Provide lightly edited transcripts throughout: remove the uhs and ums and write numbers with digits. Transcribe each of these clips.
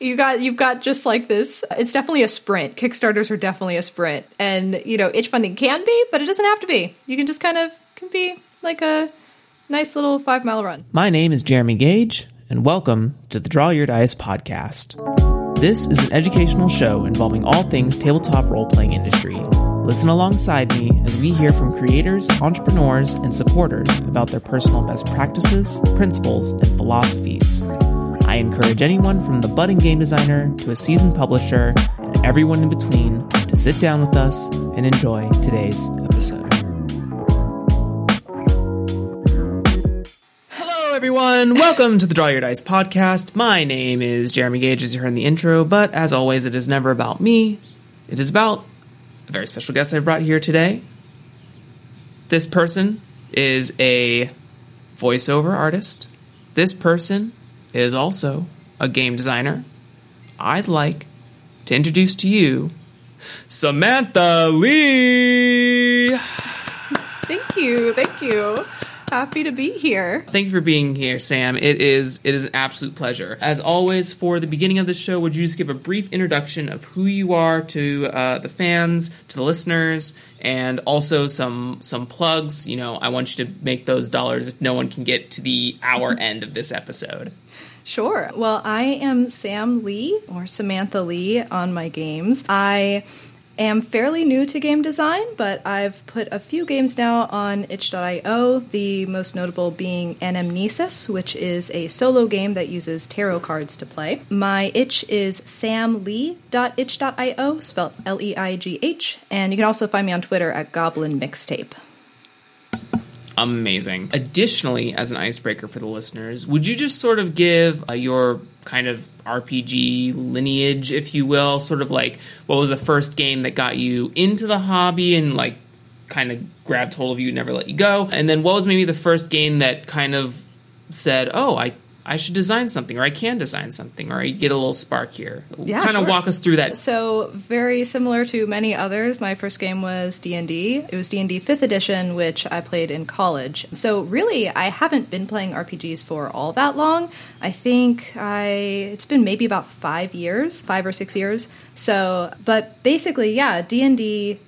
You've got just like this. It's definitely a sprint. Kickstarters are definitely a sprint. And, you know, itch funding can be, but it doesn't have to be. You can just kind of can be like a nice little 5-mile run. My name is Jeremy Gage, and welcome to the Draw Your Dice podcast. This is an educational show involving all things tabletop role-playing industry. Listen alongside me as we hear from creators, entrepreneurs, and supporters about their personal best practices, principles, and philosophies. I encourage anyone from the budding game designer to a seasoned publisher and everyone in between to sit down with us and enjoy today's episode. Hello, everyone. Welcome to the Draw Your Dice podcast. My name is Jeremy Gage, as you heard in the intro, but as always, it is never about me. It is about a very special guest I've brought here today. This person is a voiceover artist. This person is also a game designer. I'd like to introduce to you Samantha Leigh. Thank you. Happy to be here. Thank you for being here, Sam. It is an absolute pleasure. As always, for the beginning of the show, would you just give a brief introduction of who you are to the fans, to the listeners, and also some plugs? You know, I want you to make those dollars if no one can get to the hour end of this episode. Sure. Well, I am Sam Leigh, or Samantha Leigh, on my games. I am fairly new to game design, but I've put a few games now on itch.io, the most notable being Anamnesis, which is a solo game that uses tarot cards to play. My itch is samleigh.itch.io, spelled Leigh, and you can also find me on Twitter at Goblin Mixtape. Amazing. Additionally, as an icebreaker for the listeners, would you just sort of give your kind of RPG lineage, if you will, sort of like what was the first game that got you into the hobby and like kind of grabbed hold of you, never let you go? And then what was maybe the first game that kind of said, oh, I should design something, or I can design something, or I get a little spark here? Yeah, kind of sure. Walk us through that. So very similar to many others, my first game was D&D. It was D&D 5th edition, which I played in college. So really, I haven't been playing RPGs for all that long. I think it's been maybe about 5 or 6 years. So, but basically, yeah, D&D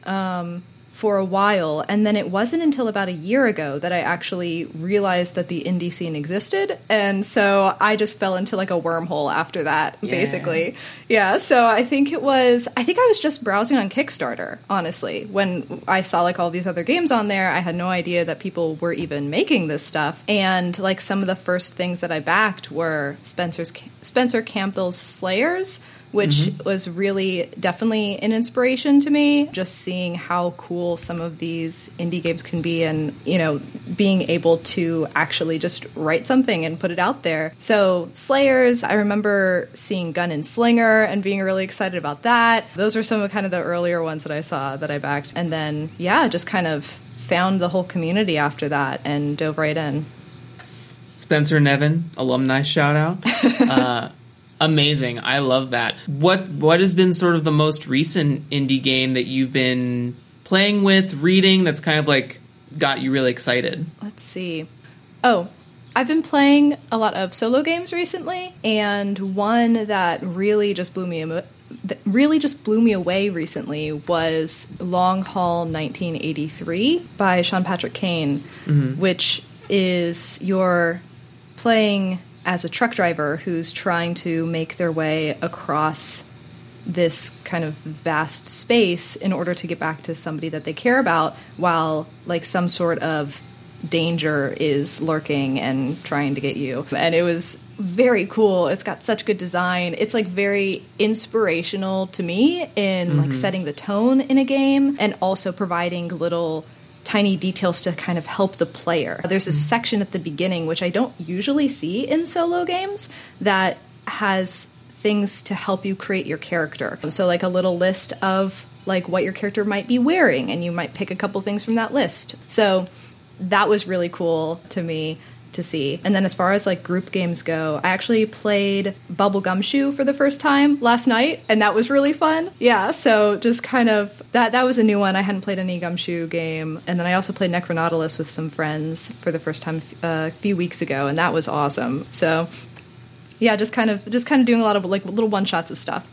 for a while, and then it wasn't until about a year ago that I actually realized that the indie scene existed, and so I just fell into like a wormhole after that, basically. Yeah, so I was just browsing on Kickstarter, honestly, when I saw like all these other games on there. I had no idea that people were even making this stuff, and like some of the first things that I backed were Spencer Campbell's Slayers, which was really definitely an inspiration to me, just seeing how cool some of these indie games can be and, you know, being able to actually just write something and put it out there. So Slayers, I remember seeing Gun and Slinger and being really excited about that. Those were some of kind of the earlier ones that I saw that I backed. And then, yeah, just kind of found the whole community after that and dove right in. Spencer Nevin, alumni shout out. Amazing. I love that. What has been sort of the most recent indie game that you've been playing with, reading, that's kind of like got you really excited? Let's see. Oh, I've been playing a lot of solo games recently, and one that really just blew me away recently was Long Haul 1983 by Sean Patrick Kane, mm-hmm. which is you're playing as a truck driver who's trying to make their way across this kind of vast space in order to get back to somebody that they care about, while like some sort of danger is lurking and trying to get you. And it was very cool. It's got such good design. It's like very inspirational to me in mm-hmm. like setting the tone in a game, and also providing little tiny details to kind of help the player. There's a section at the beginning, which I don't usually see in solo games, that has things to help you create your character. So like a little list of like what your character might be wearing, and you might pick a couple things from that list. So that was really cool to me to see. And then as far as like group games go, I actually played Bubble Gumshoe for the first time last night, and that was really fun. Yeah, so just kind of that was a new one. I hadn't played any Gumshoe game. And then I also played Necronautilus with some friends for the first time a few weeks ago, and that was awesome. So yeah, just kind of doing a lot of like little one-shots of stuff.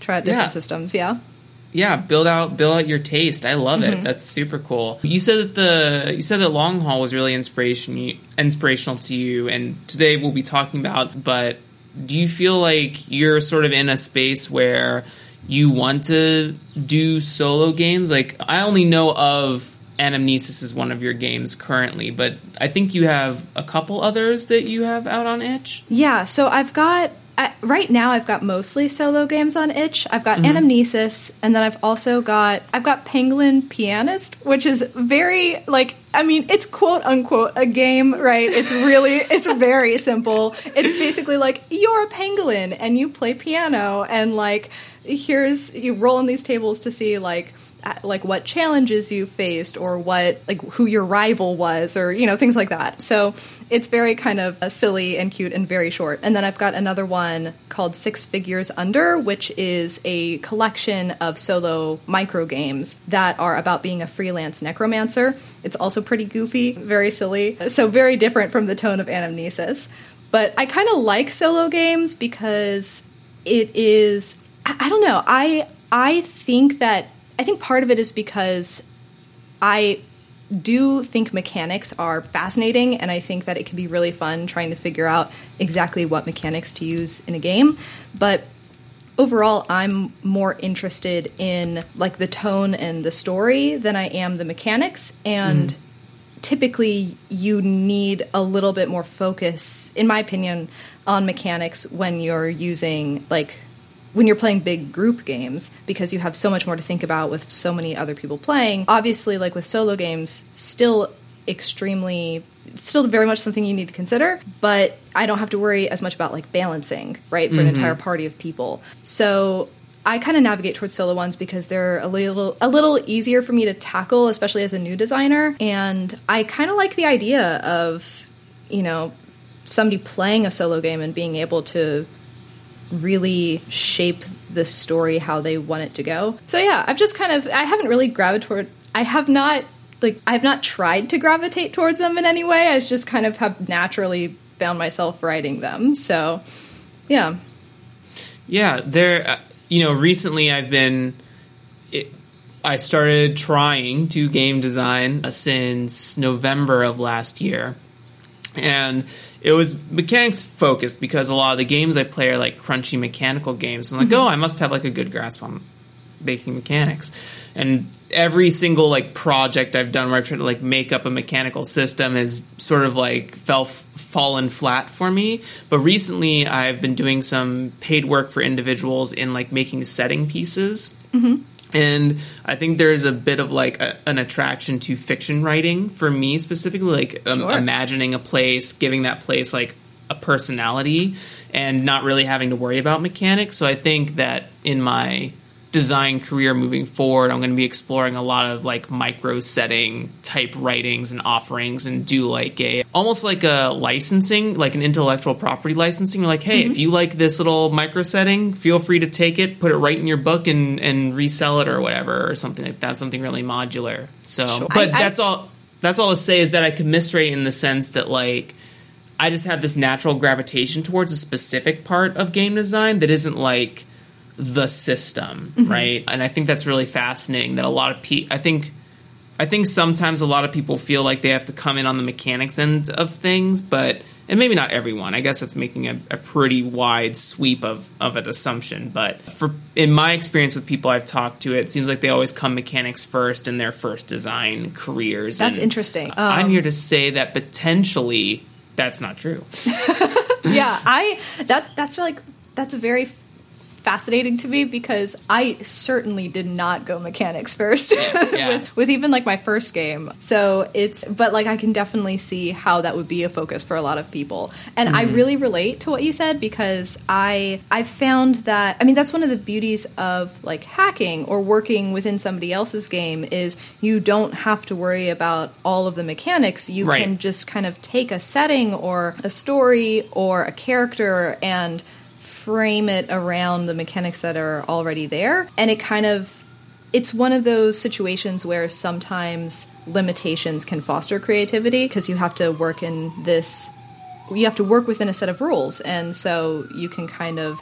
Try out different systems, yeah. Yeah, build out your taste. I love it. Mm-hmm. That's super cool. You said that Long Haul was really inspirational to you, and today we'll be talking about. But do you feel like you're sort of in a space where you want to do solo games? Like, I only know of Anamnesis is one of your games currently, but I think you have a couple others that you have out on itch. Yeah, so I've got. Right now, I've got mostly solo games on itch. I've got mm-hmm. Anamnesis, and then I've got Pangolin Pianist, which is very like, I mean, it's quote unquote a game, right? It's very simple. It's basically like you're a pangolin and you play piano, and like you roll on these tables to see like what challenges you faced, or what like who your rival was, or you know, things like that. So it's very kind of silly and cute and very short. And then I've got another one called 6 Figures Under, which is a collection of solo micro games that are about being a freelance necromancer. It's also pretty goofy, very silly, so very different from the tone of Anamnesis. But I kind of like solo games because it is, I don't know, I think part of it is because I do think mechanics are fascinating, and I think that it can be really fun trying to figure out exactly what mechanics to use in a game. But overall, I'm more interested in like the tone and the story than I am the mechanics. And typically you need a little bit more focus, in my opinion, on mechanics when you're using like when you're playing big group games, because you have so much more to think about with so many other people playing. Obviously, like with solo games, still very much something you need to consider, but I don't have to worry as much about like balancing, right, for an entire party of people. So I kind of navigate towards solo ones because they're a little easier for me to tackle, especially as a new designer. And I kind of like the idea of, you know, somebody playing a solo game and being able to really shape the story how they want it to go. So yeah, I've just kind of I have not tried to gravitate towards them in any way. I just kind of have naturally found myself writing them. So yeah, there, you know, recently I've been I started trying to game design since November of last year. And it was mechanics focused because a lot of the games I play are like crunchy mechanical games. I'm like, oh, I must have like a good grasp on making mechanics. And every single like project I've done where I've tried to like make up a mechanical system has sort of like fallen flat for me. But recently I've been doing some paid work for individuals in like making setting pieces. Mm-hmm. And I think there's a bit of, like, an attraction to fiction writing for me specifically, like imagining a place, giving that place, like, a personality, and not really having to worry about mechanics. So I think that in my design career moving forward, I'm going to be exploring a lot of like micro setting type writings and offerings, and do like a almost like a licensing, like an intellectual property licensing. You're like, hey, if you like this little micro setting, feel free to take it, put it right in your book, and resell it or whatever, or something like that, something really modular. So, sure. But that's all to say is that I commiserate in the sense that like I just have this natural gravitation towards a specific part of game design that isn't like the system, right? And I think that's really fascinating that a lot of people, I think sometimes a lot of people feel like they have to come in on the mechanics end of things, but, and maybe not everyone, I guess that's making a pretty wide sweep of an assumption, but in my experience with people I've talked to, it seems like they always come mechanics first in their first design careers. That's interesting. I'm here to say that potentially that's not true. Yeah, that's a very fascinating to me, because I certainly did not go mechanics first with even like my first game. So but like I can definitely see how that would be a focus for a lot of people. And I really relate to what you said, because I found that, I mean, that's one of the beauties of like hacking or working within somebody else's game is you don't have to worry about all of the mechanics. You can just kind of take a setting or a story or a character and frame it around the mechanics that are already there. And it's one of those situations where sometimes limitations can foster creativity, because you have to work within a set of rules. And so you can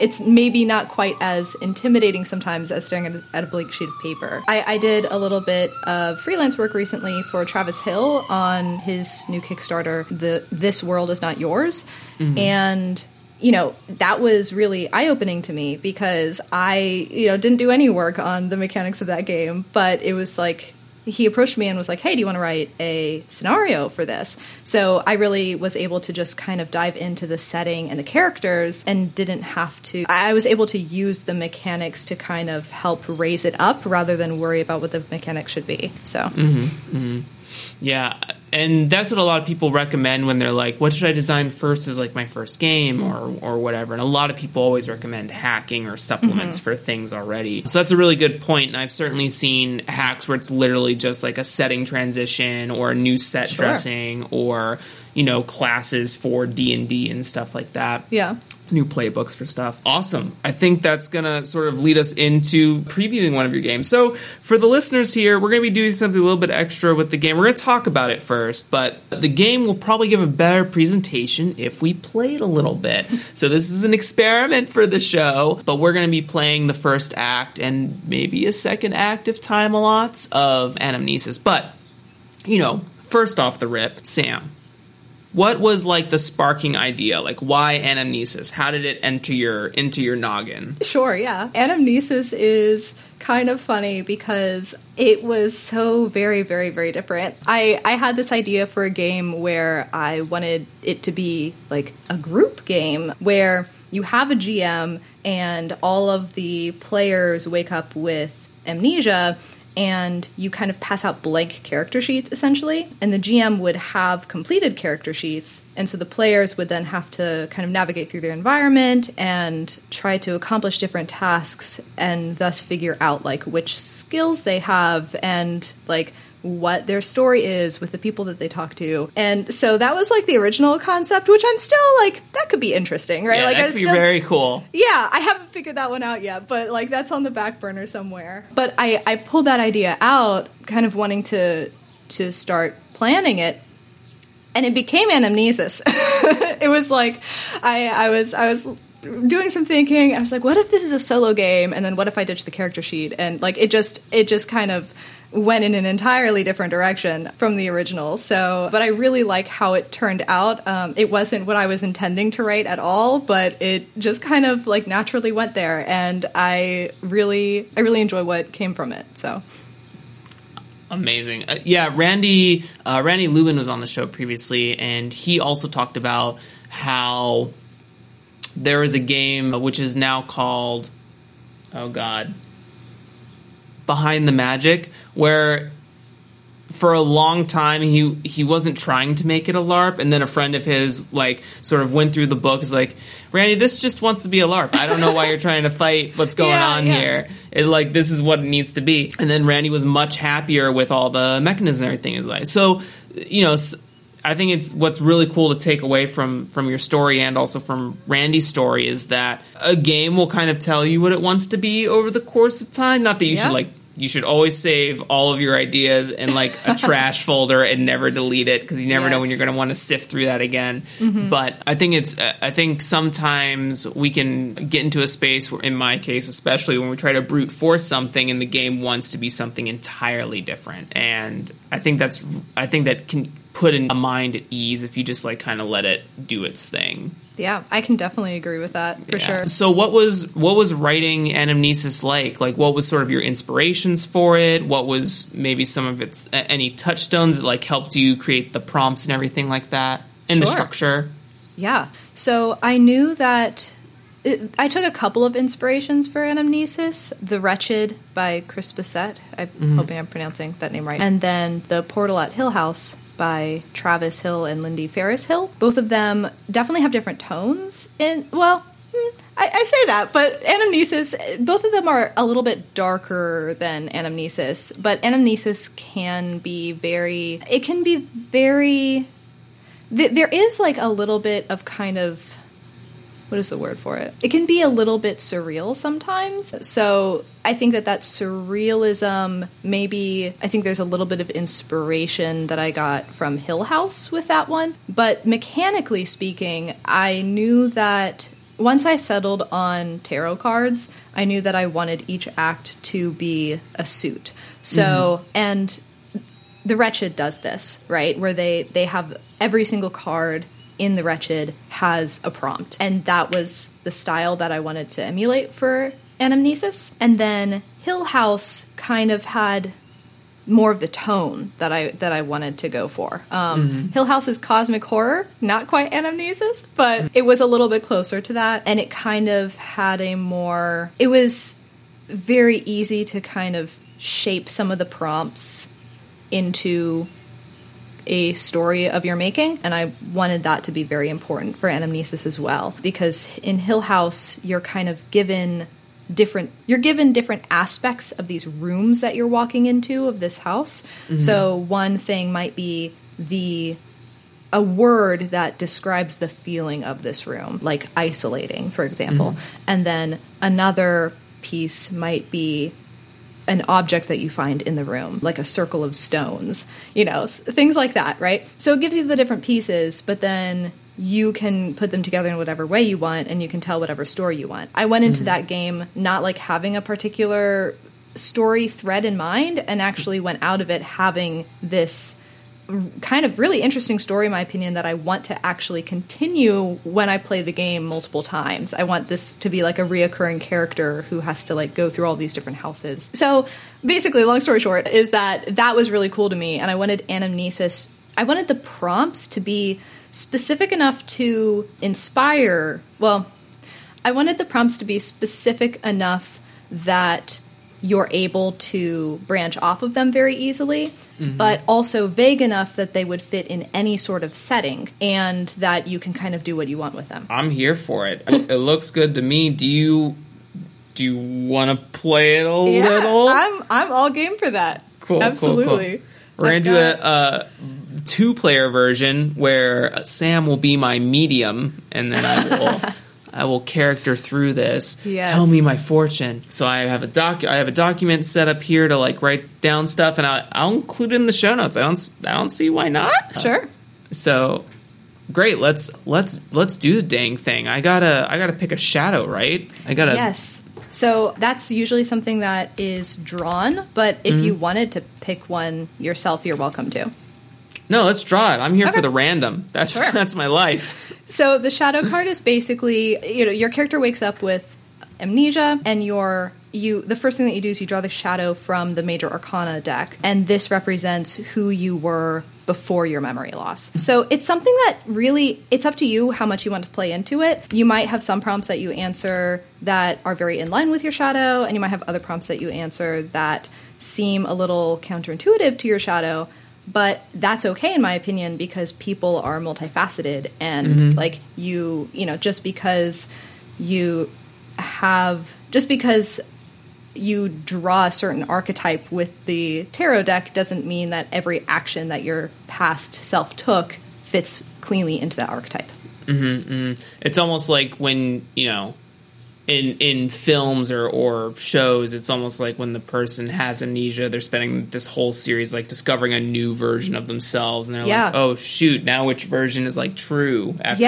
it's maybe not quite as intimidating sometimes as staring at a blank sheet of paper. I did a little bit of freelance work recently for Travis Hill on his new Kickstarter, This World is Not Yours. And you know, that was really eye-opening to me, because I, you know, didn't do any work on the mechanics of that game, but it was like, he approached me and was like, hey, do you want to write a scenario for this? So I really was able to just kind of dive into the setting and the characters, and I was able to use the mechanics to kind of help raise it up rather than worry about what the mechanics should be. So, yeah. And that's what a lot of people recommend when they're like, what should I design first as like my first game or whatever. And a lot of people always recommend hacking or supplements for things already. So that's a really good point. And I've certainly seen hacks where it's literally just like a setting transition or a new set dressing or, you know, classes for D&D and stuff like that. Yeah. New playbooks for stuff. Awesome. I think that's going to sort of lead us into previewing one of your games. So for the listeners here, we're going to be doing something a little bit extra with the game. We're going to talk about it first, but the game will probably give a better presentation if we play it a little bit. So this is an experiment for the show, but we're going to be playing the first act and maybe a second act if time allots of Anamnesis. But, you know, first off the rip, Sam, what was, like, the sparking idea? Like, why Anamnesis? How did it enter into your noggin? Sure, yeah. Anamnesis is kind of funny because it was so very, very, very different. I had this idea for a game where I wanted it to be, like, a group game where you have a GM and all of the players wake up with amnesia, and you kind of pass out blank character sheets, essentially. And the GM would have completed character sheets. And so the players would then have to kind of navigate through their environment and try to accomplish different tasks, and thus figure out, like, which skills they have and, like, what their story is with the people that they talk to. And so that was, like, the original concept, which I'm still, like, that could be interesting, right? Yeah, like, that could be very cool. Yeah, I haven't figured that one out yet, but, like, that's on the back burner somewhere. But I pulled that idea out, kind of wanting to start planning it, and it became Anamnesis. It was, like, I was doing some thinking, I was like, what if this is a solo game, and then what if I ditch the character sheet? And, like, it just kind of went in an entirely different direction from the original. So, but I really like how it turned out. It wasn't what I was intending to write at all, but it just kind of, like, naturally went there, and I really enjoy what came from it. So amazing. Yeah, Randy Lubin was on the show previously, and he also talked about how there is a game which is now called, Behind the Magic, where for a long time, he wasn't trying to make it a LARP, and then a friend of his, like, sort of went through the book, is like, Randy, this just wants to be a LARP. I don't know why you're trying to fight what's going on here. It, like, this is what it needs to be. And then Randy was much happier with all the mechanisms and everything in his life. So, you know, I think it's what's really cool to take away from your story and also from Randy's story is that a game will kind of tell you what it wants to be over the course of time. Not that you should, like, you should always save all of your ideas in, like, a trash folder and never delete it, because you never know when you're going to want to sift through that again. Mm-hmm. But I think it's, I think sometimes we can get into a space where, in my case especially, when we try to brute force something and the game wants to be something entirely different. And I think that can put a mind at ease if you just, like, kind of let it do its thing. Yeah, I can definitely agree with that, for sure. So what was writing Anamnesis like? Like, what was sort of your inspirations for it? What was maybe some of its, any touchstones that, like, helped you create the prompts and everything like that? And the structure? Yeah. So I knew that... I took a couple of inspirations for Anamnesis. The Wretched by Chris Bissette. I'm hoping I'm pronouncing that name right. And then The Portal at Hill House by Travis Hill and Lindy Ferris Hill. Both of them definitely have different tones. I say that, but Anamnesis, both of them are a little bit darker than Anamnesis. But Anamnesis can be very... It can be very... There is, like, a little bit of kind of... What is the word for it? It can be a little bit surreal sometimes. So I think that surrealism, maybe, I think there's a little bit of inspiration that I got from Hill House with that one. But mechanically speaking, I knew that once I settled on tarot cards, I knew that I wanted each act to be a suit. So, and The Wretched does this, right? Where they have every single card in The Wretched has a prompt. And that was the style that I wanted to emulate for Anamnesis. And then Hill House kind of had more of the tone that I wanted to go for. Hill House is cosmic horror, not quite Anamnesis, but it was a little bit closer to that. And it kind of had a more... It was very easy to kind of shape some of the prompts into... a story of your making, and I wanted that to be very important for Anamnesis as well, because in Hill House you're kind of given different aspects of these rooms that you're walking into of this house. So one thing might be a word that describes the feeling of this room, like isolating, for example, and then another piece might be an object that you find in the room, like a circle of stones, you know, things like that, right? So it gives you the different pieces, but then you can put them together in whatever way you want, and you can tell whatever story you want. I went into that game not, like, having a particular story thread in mind, and actually went out of it having this kind of really interesting story, in my opinion, that I want to actually continue when I play the game multiple times. I want this to be like a reoccurring character who has to, like, go through all these different houses. So basically, long story short, is that was really cool to me, and I wanted Anamnesis, I wanted the prompts to be specific enough to inspire, that you're able to branch off of them very easily, but also vague enough that they would fit in any sort of setting and that you can kind of do what you want with them. I'm here for it. It looks good to me. Do you want to play it a little? I'm all game for that. Cool, absolutely. Cool. We're going to do a two-player version where Sam will be my medium, and then I will character through this. Yes. Tell me my fortune. So I have a document set up here to, like, write down stuff, and I'll include it in the show notes. I don't see why not. Sure. So great. Let's do the dang thing. I gotta pick a shadow, right? Yes. So that's usually something that is drawn, but if you wanted to pick one yourself, you're welcome to. No, let's draw it. I'm here for the random. That's my life. So the shadow card is basically, you know, your character wakes up with amnesia, and your the first thing that you do is you draw the shadow from the Major Arcana deck, and this represents who you were before your memory loss. So it's something that really, it's up to you how much you want to play into it. You might have some prompts that you answer that are very in line with your shadow, and you might have other prompts that you answer that seem a little counterintuitive to your shadow, but that's okay, in my opinion, because people are multifaceted, and like you know, just because you draw a certain archetype with the tarot deck doesn't mean that every action that your past self took fits cleanly into that archetype. It's almost like when, you know, in films or shows, it's almost like when the person has amnesia, they're spending this whole series like discovering a new version of themselves, and they're like, oh shoot, now which version is like true after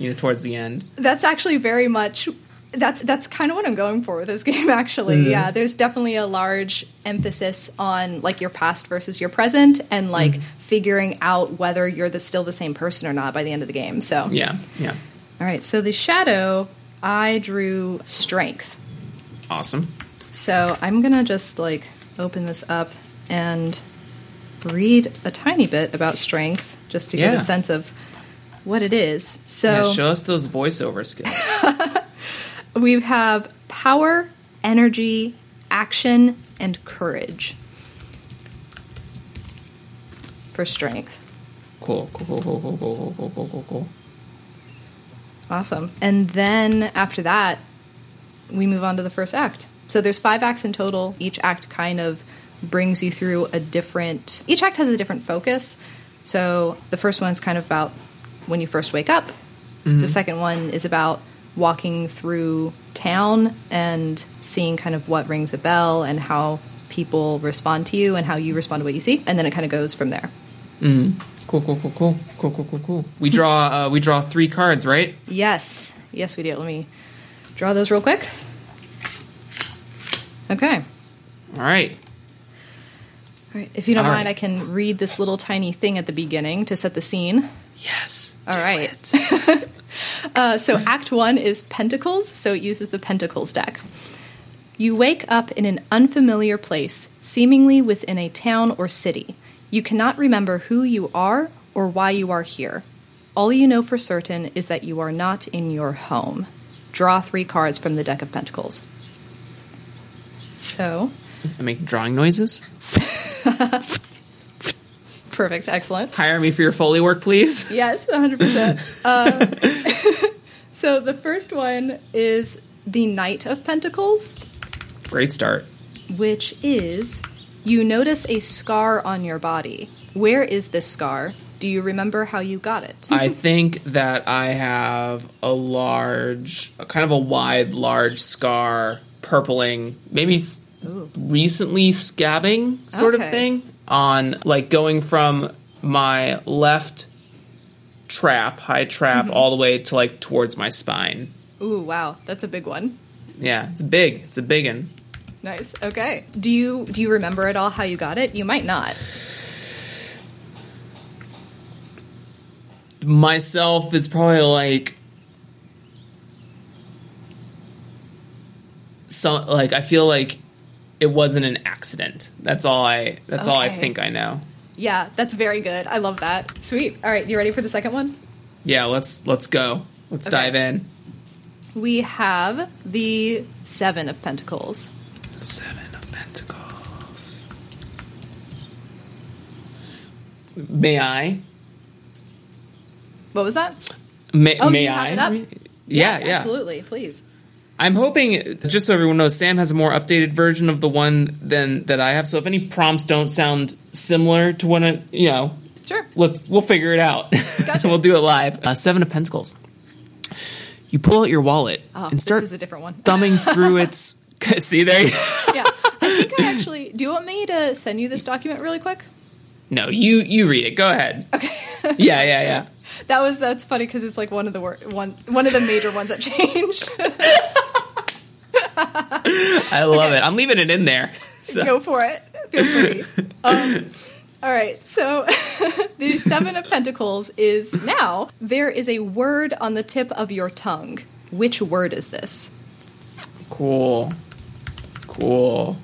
you know, towards the end. That's actually very much That's kind of what I'm going for with this game, actually. Yeah, there's definitely a large emphasis on, like, your past versus your present and, like, figuring out whether you're still the same person or not by the end of the game. So Yeah. All right, so the shadow, I drew strength. Awesome. So I'm going to just, like, open this up and read a tiny bit about strength just to get a sense of what it is. So show us those voiceover skills. We have power, energy, action, and courage for strength. Cool. Awesome. And then after that, we move on to the first act. So there's 5 acts in total. Each act kind of brings you through each act has a different focus. So the first one's kind of about when you first wake up. The second one is about walking through town and seeing kind of what rings a bell and how people respond to you and how you respond to what you see, and then it kind of goes from there. Cool. We draw 3 cards, right? Yes, we do. Let me draw those real quick. Okay. All right. If you don't mind, I can read this little tiny thing at the beginning to set the scene. Yes. All right. So Act 1 is Pentacles, so it uses the Pentacles deck. You wake up in an unfamiliar place, seemingly within a town or city. You cannot remember who you are or why you are here. All you know for certain is that you are not in your home. Draw 3 cards from the deck of Pentacles. So... I make drawing noises. Perfect. Excellent. Hire me for your Foley work, please. Yes, 100%. So the first one is the Knight of Pentacles. Great start. Which is, you notice a scar on your body. Where is this scar? Do you remember how you got it? I think that I have a wide scar, purpling, maybe recently scabbing sort of thing. On, like, going from my left high trap, all the way to, like, towards my spine. Ooh, wow. That's a big one. Yeah, it's big. It's a big one. Nice. Okay. Do you remember at all how you got it? You might not. Myself is probably, like... I feel like... it wasn't an accident. That's all I think I know. Yeah, that's very good. I love that. Sweet. All right, you ready for the second one? Yeah, let's go. Let's dive in. We have the 7 of Pentacles. 7 of Pentacles. May I? What was that? May I? Have it up? Yeah. Absolutely, please. I'm hoping, just so everyone knows, Sam has a more updated version of the one than that I have. So if any prompts don't sound similar to one, sure, we'll figure it out. Gotcha. We'll do it live. 7 of Pentacles. You pull out your wallet and start. This is a different one. Thumbing through its. See there. Yeah, I think I actually. Do you want me to send you this document really quick? No, you read it. Go ahead. Okay. Yeah. Sure. That's funny because it's like one of the major ones that changed. I love it. I'm leaving it in there. So. Go for it. Feel free. All right. So the 7 of Pentacles is now. There is a word on the tip of your tongue. Which word is this? Cool. Cool.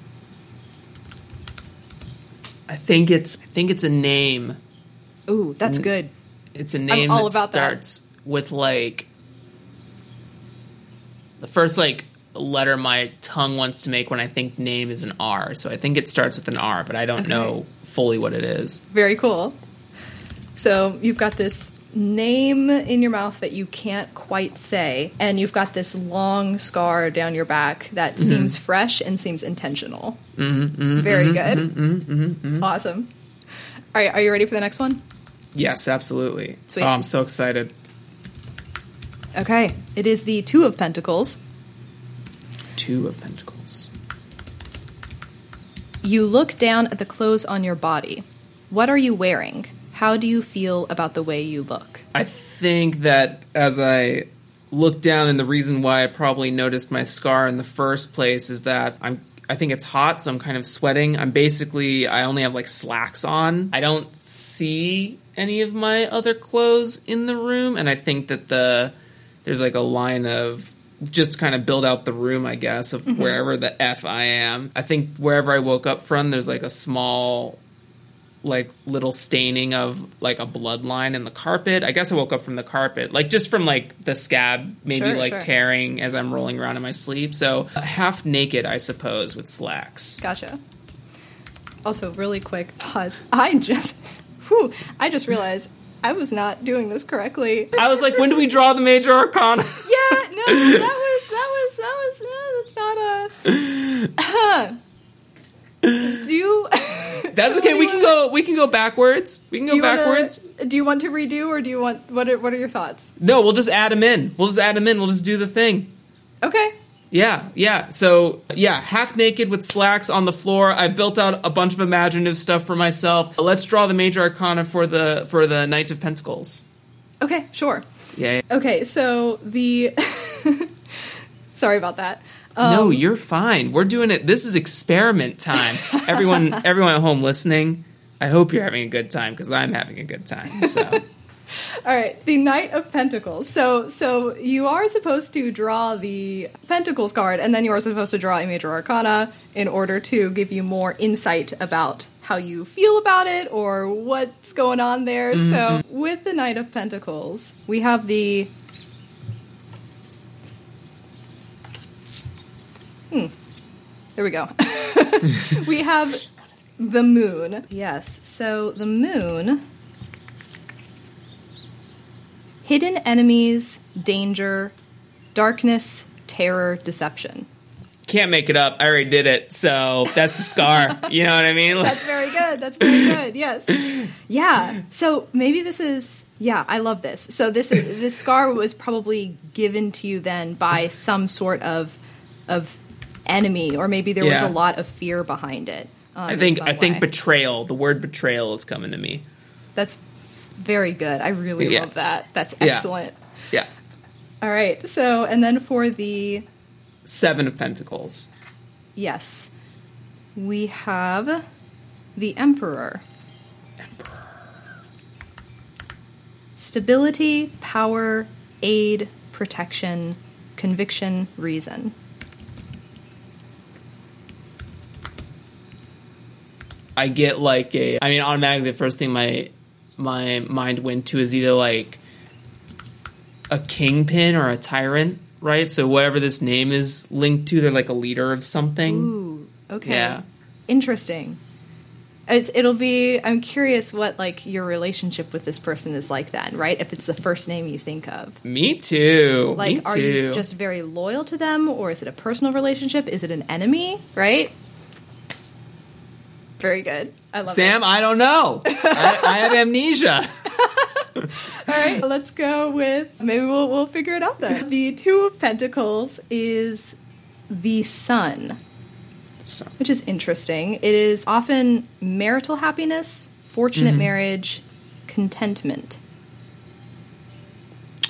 I think it's a name. Ooh, that's good. It's a name that starts with like the first like letter my tongue wants to make when I think name is an R. So I think it starts with an R, but I don't know fully what it is. Very cool. So you've got this name in your mouth that you can't quite say, and you've got this long scar down your back that seems fresh and seems intentional. Very good. Awesome. All right, are you ready for the next one? Yes, absolutely. Sweet. Oh, I'm so excited. Okay, it is the Two of Pentacles. Two of Pentacles. You look down at the clothes on your body. What are you wearing? How do you feel about the way you look? I think that as I look down, and the reason why I probably noticed my scar in the first place is that I think it's hot, so I'm kind of sweating. I only have like slacks on. I don't see any of my other clothes in the room, and I think that there's like a line of just kind of build out the room, I guess, of wherever the F I am. I think wherever I woke up from, there's like a small like little staining of like a bloodline in the carpet. I guess I woke up from the carpet, like just from like the scab, maybe tearing as I'm rolling around in my sleep. So half naked, I suppose, with slacks. Gotcha. Also, really quick pause. I just realized I was not doing this correctly. I was like, when do we draw the major arcana? That's not a. That's okay. We can go backwards. Do you want to redo, or do you want? What are your thoughts? No, we'll just add them in. We'll just do the thing. Okay. Yeah. So yeah, half naked with slacks on the floor. I've built out a bunch of imaginative stuff for myself. Let's draw the major arcana for the Knight of Pentacles. Okay. Sure. Yeah. Okay. So the. Sorry about that. No, you're fine. We're doing it. This is experiment time. Everyone at home listening, I hope you're having a good time, because I'm having a good time. So, all right, the Knight of Pentacles. So you are supposed to draw the Pentacles card, and then you are supposed to draw a major arcana in order to give you more insight about how you feel about it or what's going on there. Mm-hmm. So with the Knight of Pentacles, we have the... There we go. We have the moon. Yes. So the moon. Hidden enemies, danger, darkness, terror, deception. Can't make it up. I already did it. So that's the scar. You know what I mean? That's very good. Yes. Yeah. So maybe this is... Yeah, I love this. So this scar was probably given to you then by some sort of enemy, or maybe there was a lot of fear behind it. I think betrayal. The word betrayal is coming to me. That's very good. I really love that. That's excellent. Yeah. All right. So, and then for the Seven of Pentacles. Yes. We have the Emperor. Stability, power, aid, protection, conviction, reason. I get like automatically the first thing my mind went to is either like a kingpin or a tyrant, right? So whatever this name is linked to, they're like a leader of something. Ooh, okay. Yeah. Interesting. I'm curious what like your relationship with this person is like then, right? If it's the first name you think of. Me too. Like, are you just very loyal to them, or is it a personal relationship? Is it an enemy, right? Very good. I love Sam, it. I don't know. I have amnesia. All right, let's go with, maybe we'll figure it out then. The Two of Pentacles is the sun, which is interesting. It is often marital happiness, fortunate marriage, contentment.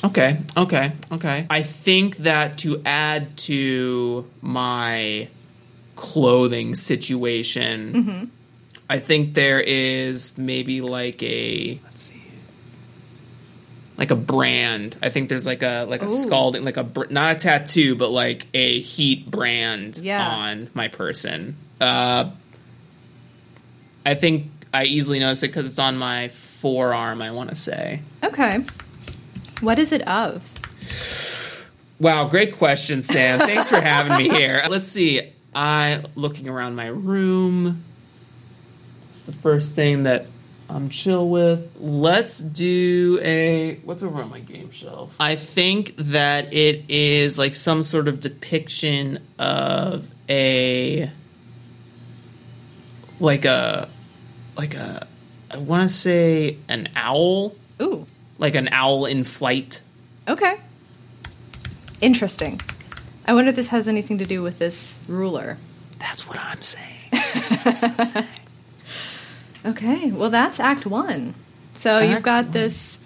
Okay. I think that to add to my clothing situation... I think there is maybe like a like a brand. I think there's like a scalding, like a not a tattoo, but like a heat brand on my person. I think I easily noticed it because it's on my forearm, I want to say. Okay. What is it of? Wow, great question, Sam. Thanks for having me here. Let's see. Looking around my room. It's the first thing that I'm chill with. Let's do a... What's over on my game shelf? I think that it is like some sort of depiction of a... Like a... I want to say an owl. Ooh. Like an owl in flight. Okay. Interesting. I wonder if this has anything to do with this ruler. That's what I'm saying. That's what I'm saying. Okay, well that's Act One. So you've got this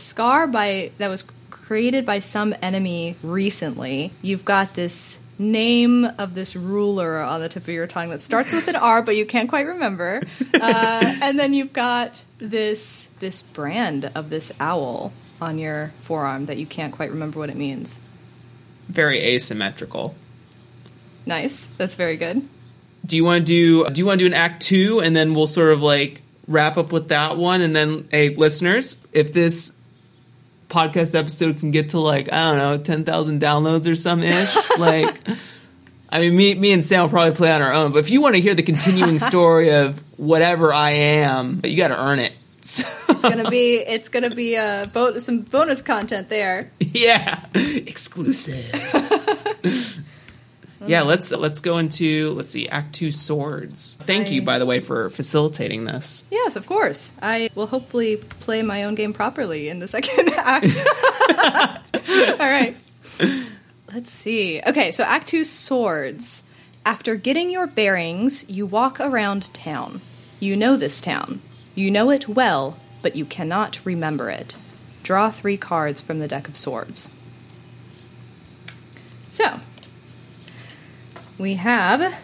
scar that was created by some enemy recently. You've got this name of this ruler on the tip of your tongue that starts with an R, but you can't quite remember. And then you've got this brand of this owl on your forearm that you can't quite remember what it means. Very asymmetrical. Nice. That's very good. Do you want to do an Act 2, and then we'll sort of like wrap up with that one, and then, hey, listeners, if this podcast episode can get to like, I don't know, 10,000 downloads or some ish, like, I mean, me and Sam will probably play on our own, but if you want to hear the continuing story of whatever I am, you got to earn it. So. It's gonna be some bonus content there. Yeah, exclusive. Yeah, let's go into, let's see, Act 2, Swords. Thank you, by the way, for facilitating this. Yes, of course. I will hopefully play my own game properly in the second act. All right. Let's see. Okay, so Act 2, Swords. After getting your bearings, you walk around town. You know this town. You know it well, but you cannot remember it. Draw 3 cards from the deck of swords. So... we have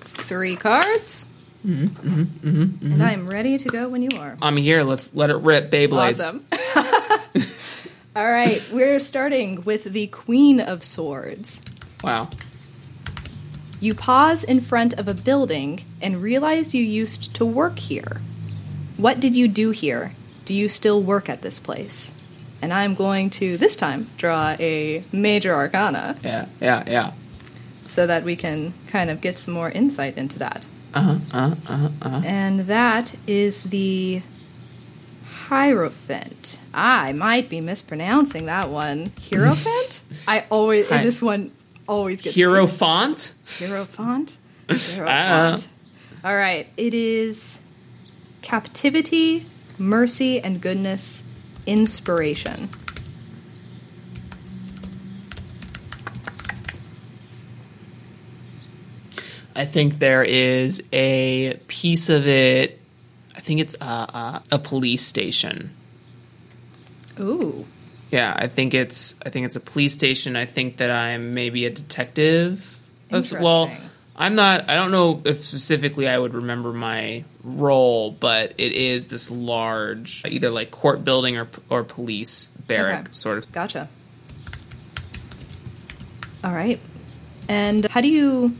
3 cards, and I am ready to go when you are. I'm here. Let's let it rip, Beyblades. Awesome. All right, we're starting with the Queen of Swords. Wow. You pause in front of a building and realize you used to work here. What did you do here? Do you still work at this place? And I'm going to, this time, draw a Major Arcana. Yeah. So that we can kind of get some more insight into that. And that is the Hierophant. I might be mispronouncing that one. Hierophant? This one always gets... Hierophant? Hierophant? Hierophant. All right. It is Captivity, Mercy and Goodness, Inspiration. I think there is a piece of it. I think it's a police station. Ooh. Yeah, I think it's a police station. I think that I'm maybe a detective. Interesting. Well, I'm not. I don't know if specifically I would remember my role, but it is this large, either like court building or police barrack sort of. Gotcha. All right. And how do you?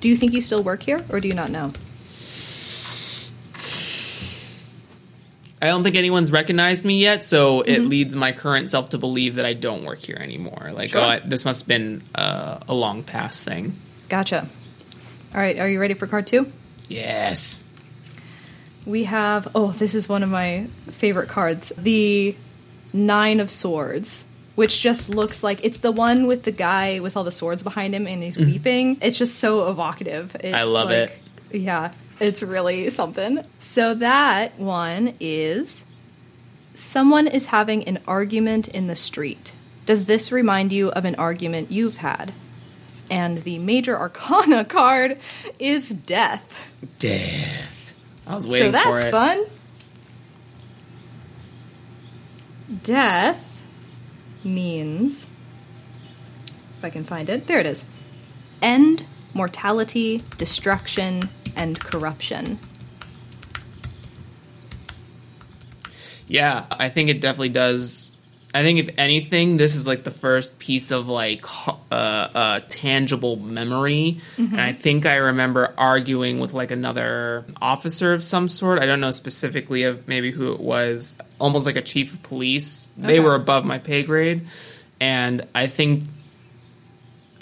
Do you think you still work here, or do you not know? I don't think anyone's recognized me yet, so it leads my current self to believe that I don't work here anymore. Like, this must have been a long past thing. Gotcha. All right, are you ready for card 2? Yes. We have... oh, this is one of my favorite cards. The 9 of Swords. Which just looks like... it's the one with the guy with all the swords behind him and he's weeping. It's just so evocative. I love it. Yeah, it's really something. So that one is... someone is having an argument in the street. Does this remind you of an argument you've had? And the Major Arcana card is Death. Death. I was waiting for it. So that's fun. Death... means, if I can find it, there it is, end, mortality, destruction, and corruption. Yeah, I think it definitely does. I think if anything, this is like the first piece of like tangible memory. Mm-hmm. And I think I remember arguing with like another officer of some sort. I don't know specifically of maybe who it was, almost like a chief of police. Okay. They were above my pay grade. And I think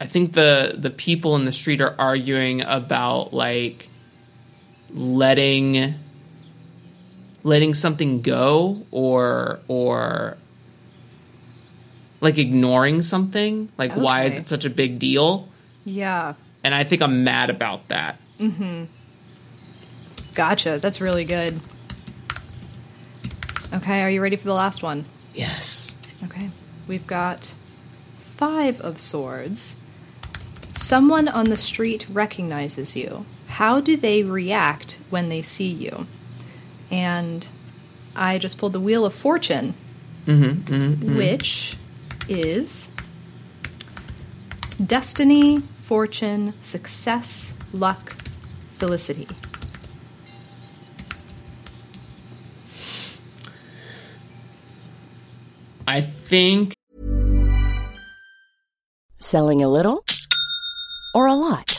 the people in the street are arguing about like letting something go or like ignoring something. Like, okay. Why is it such a big deal? Yeah. And I think I'm mad about that. Mm-hmm. Gotcha. That's really good. Okay, are you ready for the last one? Yes. Okay. We've got 5 of swords. Someone on the street recognizes you. How do they react when they see you? And I just pulled the Wheel of Fortune, mm-hmm, mm-hmm, which is destiny, fortune, success, luck, felicity. I think selling a little or a lot.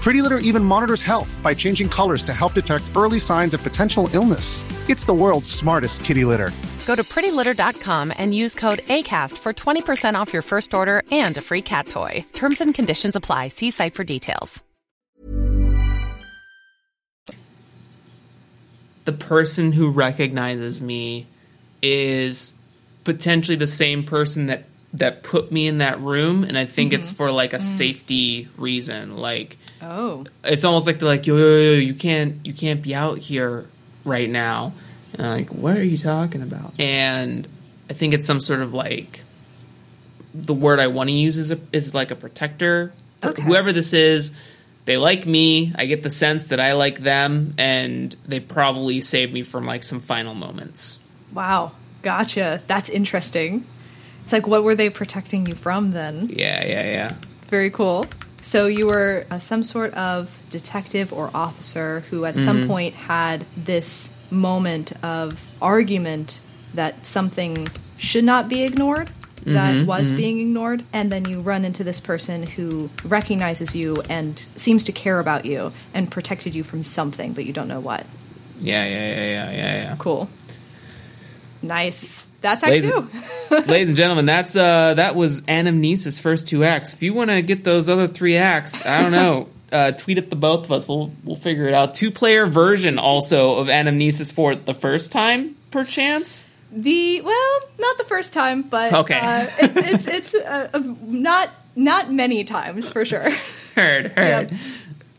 Pretty Litter even monitors health by changing colors to help detect early signs of potential illness. It's the world's smartest kitty litter. Go to prettylitter.com and use code ACAST for 20% off your first order and a free cat toy. Terms and conditions apply. See site for details. The person who recognizes me is potentially the same person that put me in that room, and I think mm-hmm. it's for like a mm-hmm. safety reason. Like, oh, it's almost like they're like, yo, you can't be out here right now. And I'm like, what are you talking about? And I think it's some sort of like, the word I want to use is like a protector. Okay. Whoever this is, they like me. I get the sense that I like them, and they probably saved me from like some final moments. Wow, gotcha. That's interesting. It's like, what were they protecting you from then? Yeah. Very cool. So you were some sort of detective or officer who at mm-hmm. some point had this moment of argument that something should not be ignored, mm-hmm, that was mm-hmm. being ignored, and then you run into this person who recognizes you and seems to care about you and protected you from something, but you don't know what. Yeah. Cool. Nice. That's Act 2. Ladies and gentlemen, that was Anamnesis' first 2 acts. If you want to get those other 3 acts, I don't know, tweet at the both of us. We'll figure it out. 2-player version also of Anamnesis for the first time, perchance? Well, not the first time, but okay. It's not many times for sure. Heard. Yep.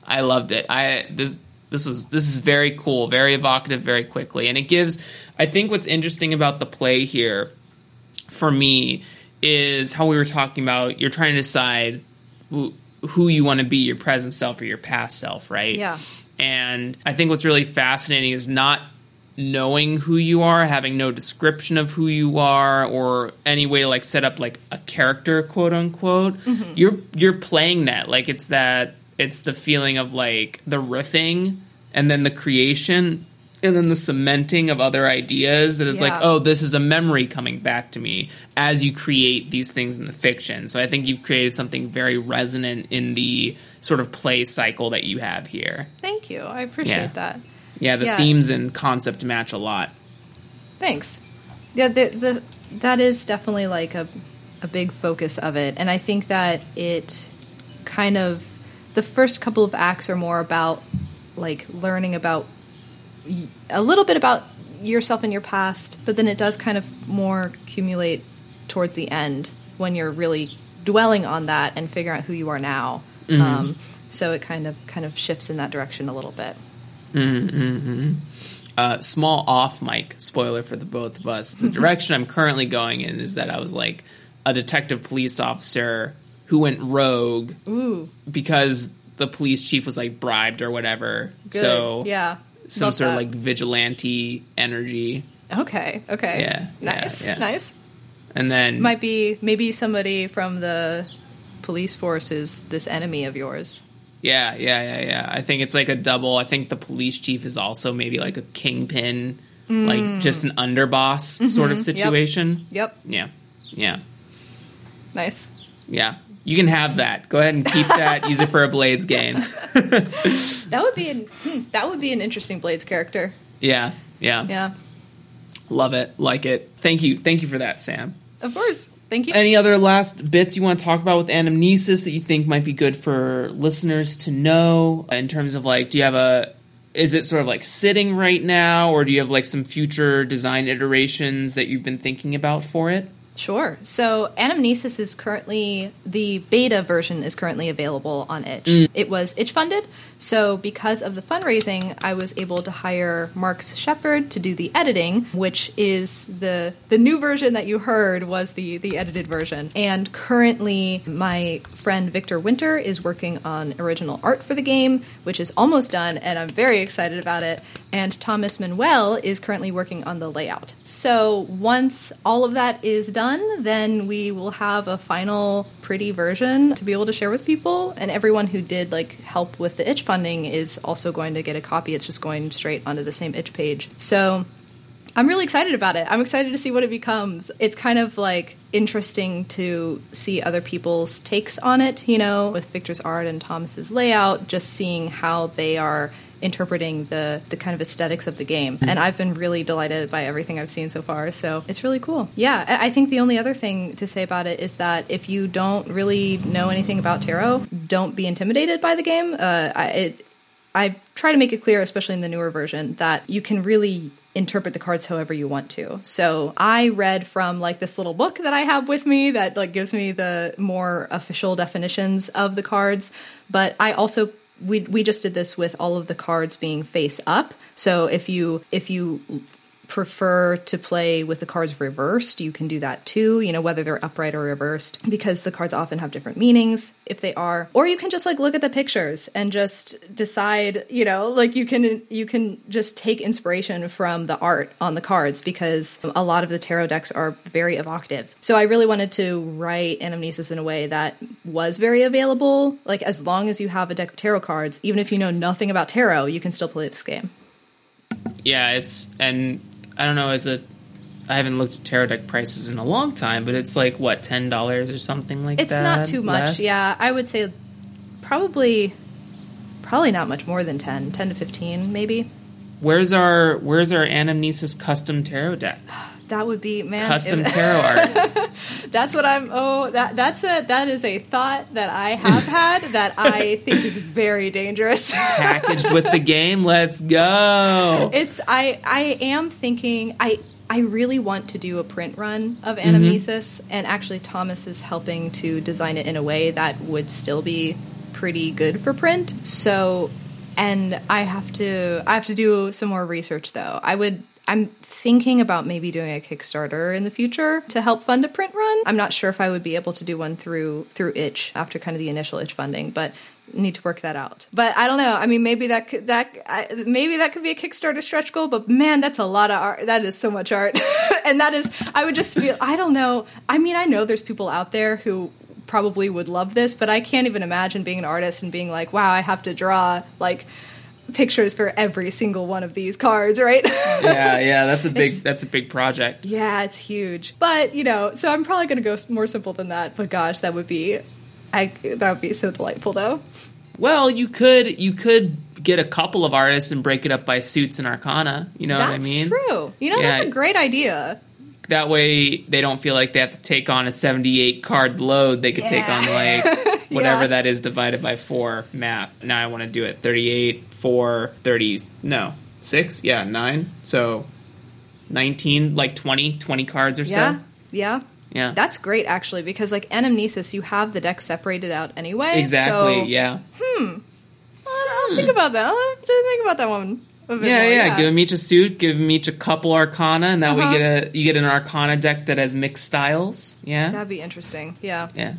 I loved it. This is very cool, very evocative, very quickly. And it gives, I think what's interesting about the play here for me is how we were talking about, you're trying to decide who you want to be, your present self or your past self, right? Yeah. And I think what's really fascinating is not knowing who you are, having no description of who you are, or any way to like set up like a character, quote unquote, mm-hmm. you're playing that. Like it's the feeling of like the riffing and then the creation and then the cementing of other ideas that is like, oh, this is a memory coming back to me as you create these things in the fiction. So I think you've created something very resonant in the sort of play cycle that you have here. Thank you. I appreciate that. Yeah, the themes and concept match a lot. Thanks. Yeah, the that is definitely like a big focus of it. And I think that it kind of, the first couple of acts are more about like learning about a little bit about yourself and your past, but then it does kind of more accumulate towards the end when you're really dwelling on that and figuring out who you are now. Mm-hmm. So it kind of shifts in that direction a little bit. Mm-hmm. Small off mic spoiler for the both of us. The direction I'm currently going in is that I was like a detective police officer who went rogue. Ooh. Because the police chief was like bribed or whatever. Good. So yeah. Some love sort that. Of like vigilante energy. Okay. Yeah. Nice. And then might be maybe somebody from the police force is this enemy of yours. Yeah. I think it's like a double. I think the police chief is also maybe like a kingpin, like just an underboss sort of situation. Yep. Yeah. Nice. Yeah. You can have that. Go ahead and keep that. Use it for a Blades game. That would be an interesting Blades character. Yeah. Love it. Like it. Thank you for that, Sam. Of course. Thank you. Any other last bits you want to talk about with Anamnesis that you think might be good for listeners to know in terms of like, do you have is it sort of like sitting right now, or do you have like some future design iterations that you've been thinking about for it? Sure. So Anamnesis is currently, the beta version is currently available on Itch. Mm. It was Itch funded. So because of the fundraising, I was able to hire Marks Shepard to do the editing, which is the new version that you heard was the edited version. And currently my friend Victor Winter is working on original art for the game, which is almost done. And I'm very excited about it. And Thomas Manuel is currently working on the layout. So once all of that is done, then we will have a final pretty version to be able to share with people. And everyone who did like help with the Itch funding is also going to get a copy. It's just going straight onto the same Itch page. So I'm really excited about it. I'm excited to see what it becomes. It's kind of like interesting to see other people's takes on it, you know, with Victor's art and Thomas's layout, just seeing how they are interpreting the kind of aesthetics of the game. And I've been really delighted by everything I've seen so far, so it's really cool. Yeah, I think the only other thing to say about it is that if you don't really know anything about tarot, don't be intimidated by the game. I try to make it clear, especially in the newer version, that you can really interpret the cards however you want to. So I read from like this little book that I have with me that like gives me the more official definitions of the cards, but I also We just did this with all of the cards being face up. So if you prefer to play with the cards reversed, you can do that too, you know, whether they're upright or reversed, because the cards often have different meanings if they are. Or you can just like look at the pictures and just decide, you know, like you can just take inspiration from the art on the cards, because a lot of the tarot decks are very evocative. So I really wanted to write Anamnesis in a way that was very available. Like as long as you have a deck of tarot cards, even if you know nothing about tarot, you can still play this game. Yeah, I don't know, I haven't looked at tarot deck prices in a long time, but it's like, what, $10 or something like that? It's not too much, yeah. I would say probably not much more than 10 to 15 maybe. Where's our Anamnesis custom tarot deck? That would be, man. Custom tarot art. That's what I'm, that is a thought that I have had that I think is very dangerous. Packaged with the game, let's go. I really want to do a print run of Anamnesis, and actually Thomas is helping to design it in a way that would still be pretty good for print. So, and I have to do some more research though. I'm thinking about maybe doing a Kickstarter in the future to help fund a print run. I'm not sure if I would be able to do one through Itch after kind of the initial Itch funding, but need to work that out. But I don't know. I mean, maybe that could be a Kickstarter stretch goal, but man, that's a lot of art. That is so much art. And that is, I would just feel, I don't know. I mean, I know there's people out there who probably would love this, but I can't even imagine being an artist and being like, wow, I have to draw like pictures for every single one of these cards, right? yeah, that's a big project. Yeah, it's huge. But, you know, so I'm probably going to go more simple than that. But gosh, that would be so delightful though. Well, you could get a couple of artists and break it up by suits and arcana, you know what I mean? That's true. You know, yeah, that's a great idea. That way they don't feel like they have to take on a 78 card load. They could take on like whatever that is divided by 4 math. Now I want to do it 38 4 30s. No. 6? Yeah, 9. So 19, like 20 cards or so. Yeah. Yeah. That's great actually, because like Anamnesis, you have the deck separated out anyway. Exactly, so, yeah. I'll think about that. I'll have to think about that one. Yeah. Give them each a suit, give them each a couple arcana, and that way you get an arcana deck that has mixed styles. Yeah. That'd be interesting. Yeah.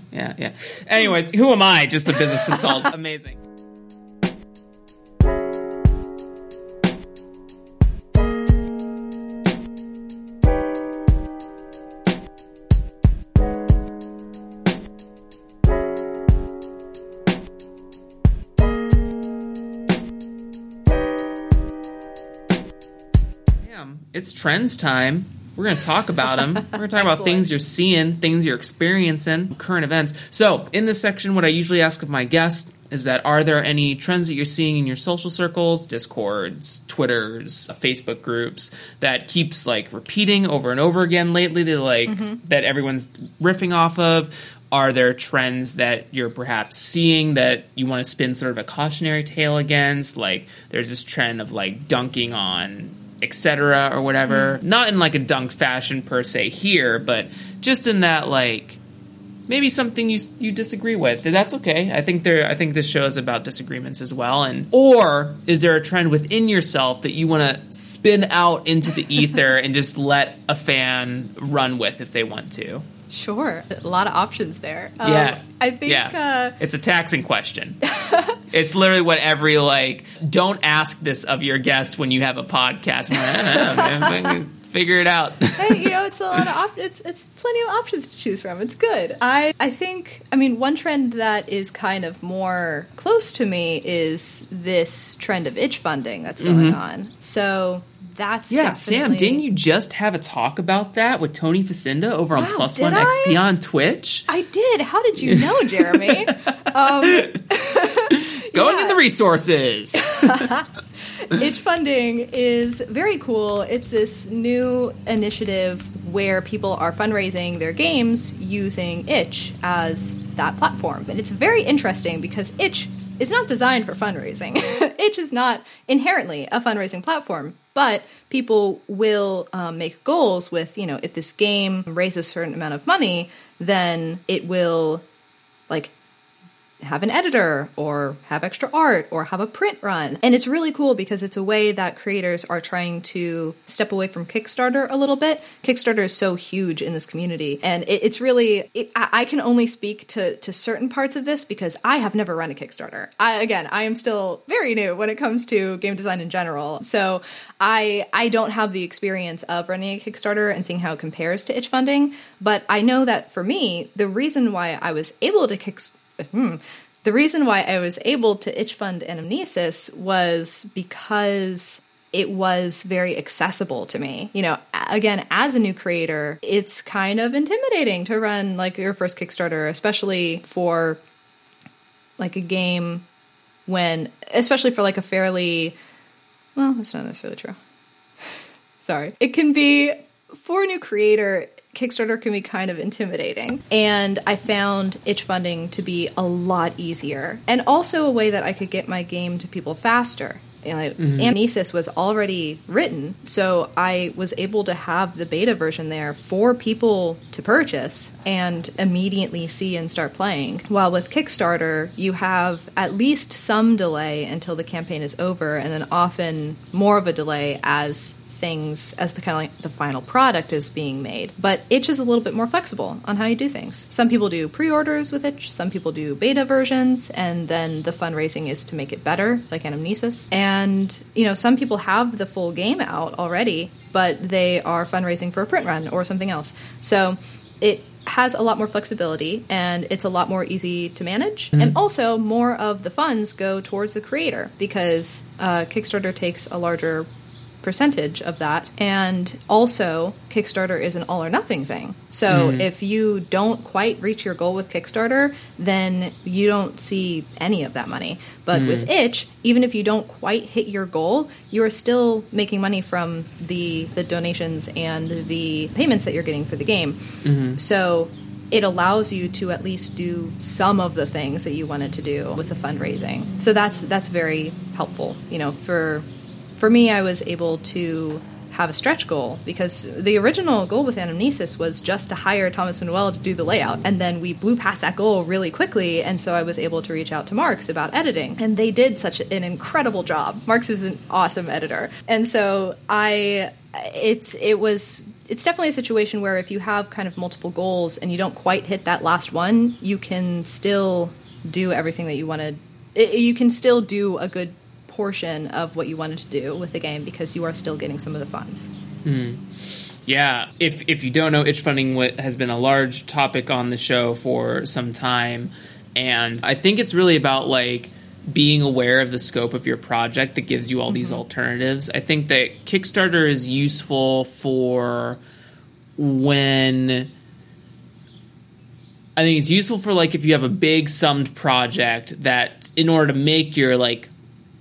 Anyways, who am I? Just a business consultant. Amazing. It's trends time. We're going to talk about them. We're going to talk about things you're seeing, things you're experiencing, current events. So in this section, what I usually ask of my guests is that are there any trends that you're seeing in your social circles, Discords, Twitters, Facebook groups that keeps like repeating over and over again lately that like that everyone's riffing off of? Are there trends that you're perhaps seeing that you want to spin sort of a cautionary tale against? Like there's this trend of like dunking on etc. or whatever. Not in like a dunk fashion per se here, but just in that like maybe something you disagree with. That's okay. I think this show is about disagreements as well. And or is there a trend within yourself that you want to spin out into the ether and just let a fan run with if they want to? Sure. A lot of options there. I think it's a taxing question. It's literally what every, like, don't ask this of your guest when you have a podcast. I don't know, figure it out. Hey, you know, it's a lot of it's plenty of options to choose from. It's good. I think one trend that is kind of more close to me is this trend of itch funding that's going on. So that's Sam, didn't you just have a talk about that with Tony Facinda over on Plus One XP on Twitch? I did. How did you know, Jeremy? Going in the resources. Itch funding is very cool. It's this new initiative where people are fundraising their games using Itch as that platform. And it's very interesting because Itch is not designed for fundraising. Itch is not inherently a fundraising platform, but people will make goals with, you know, if this game raises a certain amount of money, then it will, like, have an editor or have extra art or have a print run. And it's really cool because it's a way that creators are trying to step away from Kickstarter a little bit. Kickstarter is so huge in this community. And it's really, I can only speak to certain parts of this because I have never run a Kickstarter. I am still very new when it comes to game design in general. So I don't have the experience of running a Kickstarter and seeing how it compares to itch funding. But I know that for me, the reason why I was able to The reason why I was able to itch fund Anamnesis was because it was very accessible to me. You know, again, as a new creator, it's kind of intimidating to run like your first Kickstarter, especially for like a game especially for like a fairly, well, that's not necessarily true. Sorry. It can be for a new creator. Kickstarter can be kind of intimidating. And I found itch funding to be a lot easier and also a way that I could get my game to people faster. Anamnesis was already written, so I was able to have the beta version there for people to purchase and immediately see and start playing. While with Kickstarter, you have at least some delay until the campaign is over, and then often more of a delay as things as the kind of like the final product is being made. But Itch is a little bit more flexible on how you do things. Some people do pre-orders with Itch, some people do beta versions, and then the fundraising is to make it better, like Anamnesis. And, you know, some people have the full game out already, but they are fundraising for a print run or something else. So it has a lot more flexibility, and it's a lot more easy to manage. Mm-hmm. And also, more of the funds go towards the creator, because Kickstarter takes a larger percentage of that. And also, Kickstarter is an all-or-nothing thing. So if you don't quite reach your goal with Kickstarter, then you don't see any of that money. But with Itch, even if you don't quite hit your goal, you're still making money from the donations and the payments that you're getting for the game. Mm-hmm. So it allows you to at least do some of the things that you wanted to do with the fundraising. So that's very helpful, you know, for me, I was able to have a stretch goal, because the original goal with Anamnesis was just to hire Thomas Manuel to do the layout. And then we blew past that goal really quickly, and so I was able to reach out to Marks about editing. And they did such an incredible job. Marks is an awesome editor. And so It's definitely a situation where if you have kind of multiple goals and you don't quite hit that last one, you can still do everything that you wanted. You can still do a good portion of what you wanted to do with the game, because you are still getting some of the funds. Yeah, if you don't know, itch funding has been a large topic on the show for some time, and I think it's really about like being aware of the scope of your project that gives you all these alternatives. I think that Kickstarter is useful for like if you have a big summed project that in order to make your like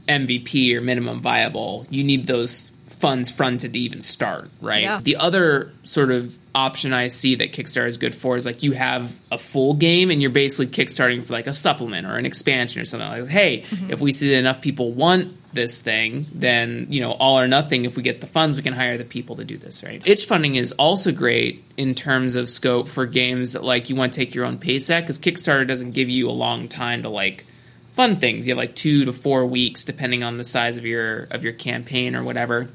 MVP or minimum viable, you need those funds fronted to even start, right? Yeah. The other sort of option I see that Kickstarter is good for is like you have a full game and you're basically kickstarting for like a supplement or an expansion or something like that. Hey, if we see that enough people want this thing, then, you know, all or nothing, if we get the funds, we can hire the people to do this, right? Itch funding is also great in terms of scope for games that like you want to take your own pace at, because Kickstarter doesn't give you a long time to like fun things. You have like 2 to 4 weeks depending on the size of your campaign or whatever,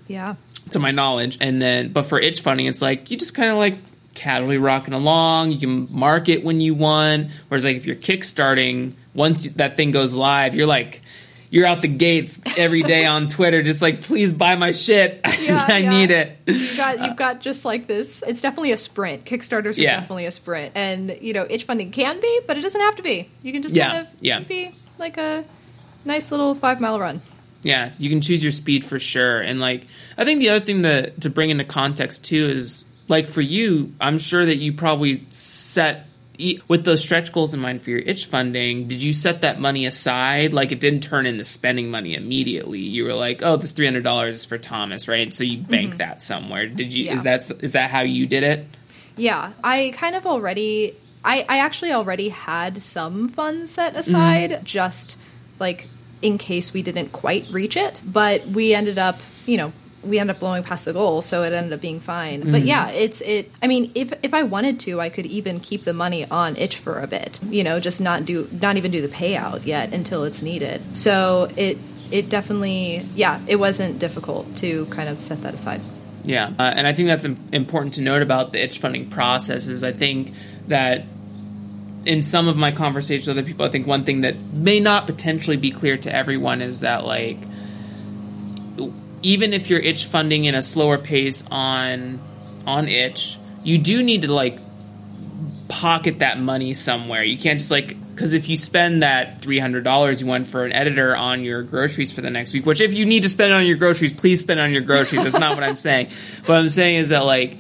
to my knowledge. And then but for itch funding, it's like you just kind of like casually rocking along. You can market when you want, whereas like if you're kickstarting, once that thing goes live, you're out the gates every day on Twitter, just like, please buy my shit. I need it. You've got just like this. It's definitely a sprint. Kickstarters are definitely a sprint. And, you know, itch funding can be, but it doesn't have to be. You can just be like a nice little 5-mile run. Yeah, you can choose your speed for sure. And like, I think the other thing that to bring into context too is like for you, I'm sure that you probably set with those stretch goals in mind for your itch funding. Did you set that money aside? Like it didn't turn into spending money immediately. You were like, oh, this $300 is for Thomas, right? So you bank that somewhere. Did you? Yeah. Is that how you did it? Yeah, I actually already had some funds set aside, just like in case we didn't quite reach it. But we ended up blowing past the goal, so it ended up being fine. But yeah, I mean, if I wanted to, I could even keep the money on itch for a bit, you know, just not even do the payout yet until it's needed. So it definitely, it wasn't difficult to kind of set that aside. Yeah, and I think that's important to note about the itch funding process is I think that in some of my conversations with other people, I think one thing that may not potentially be clear to everyone is that, like, even if you're itch funding in a slower pace on itch, you do need to, like, pocket that money somewhere. You can't just, like, because if you spend that $300 you won for an editor on your groceries for the next week, which if you need to spend it on your groceries, please spend it on your groceries. That's not what I'm saying. What I'm saying is that, like,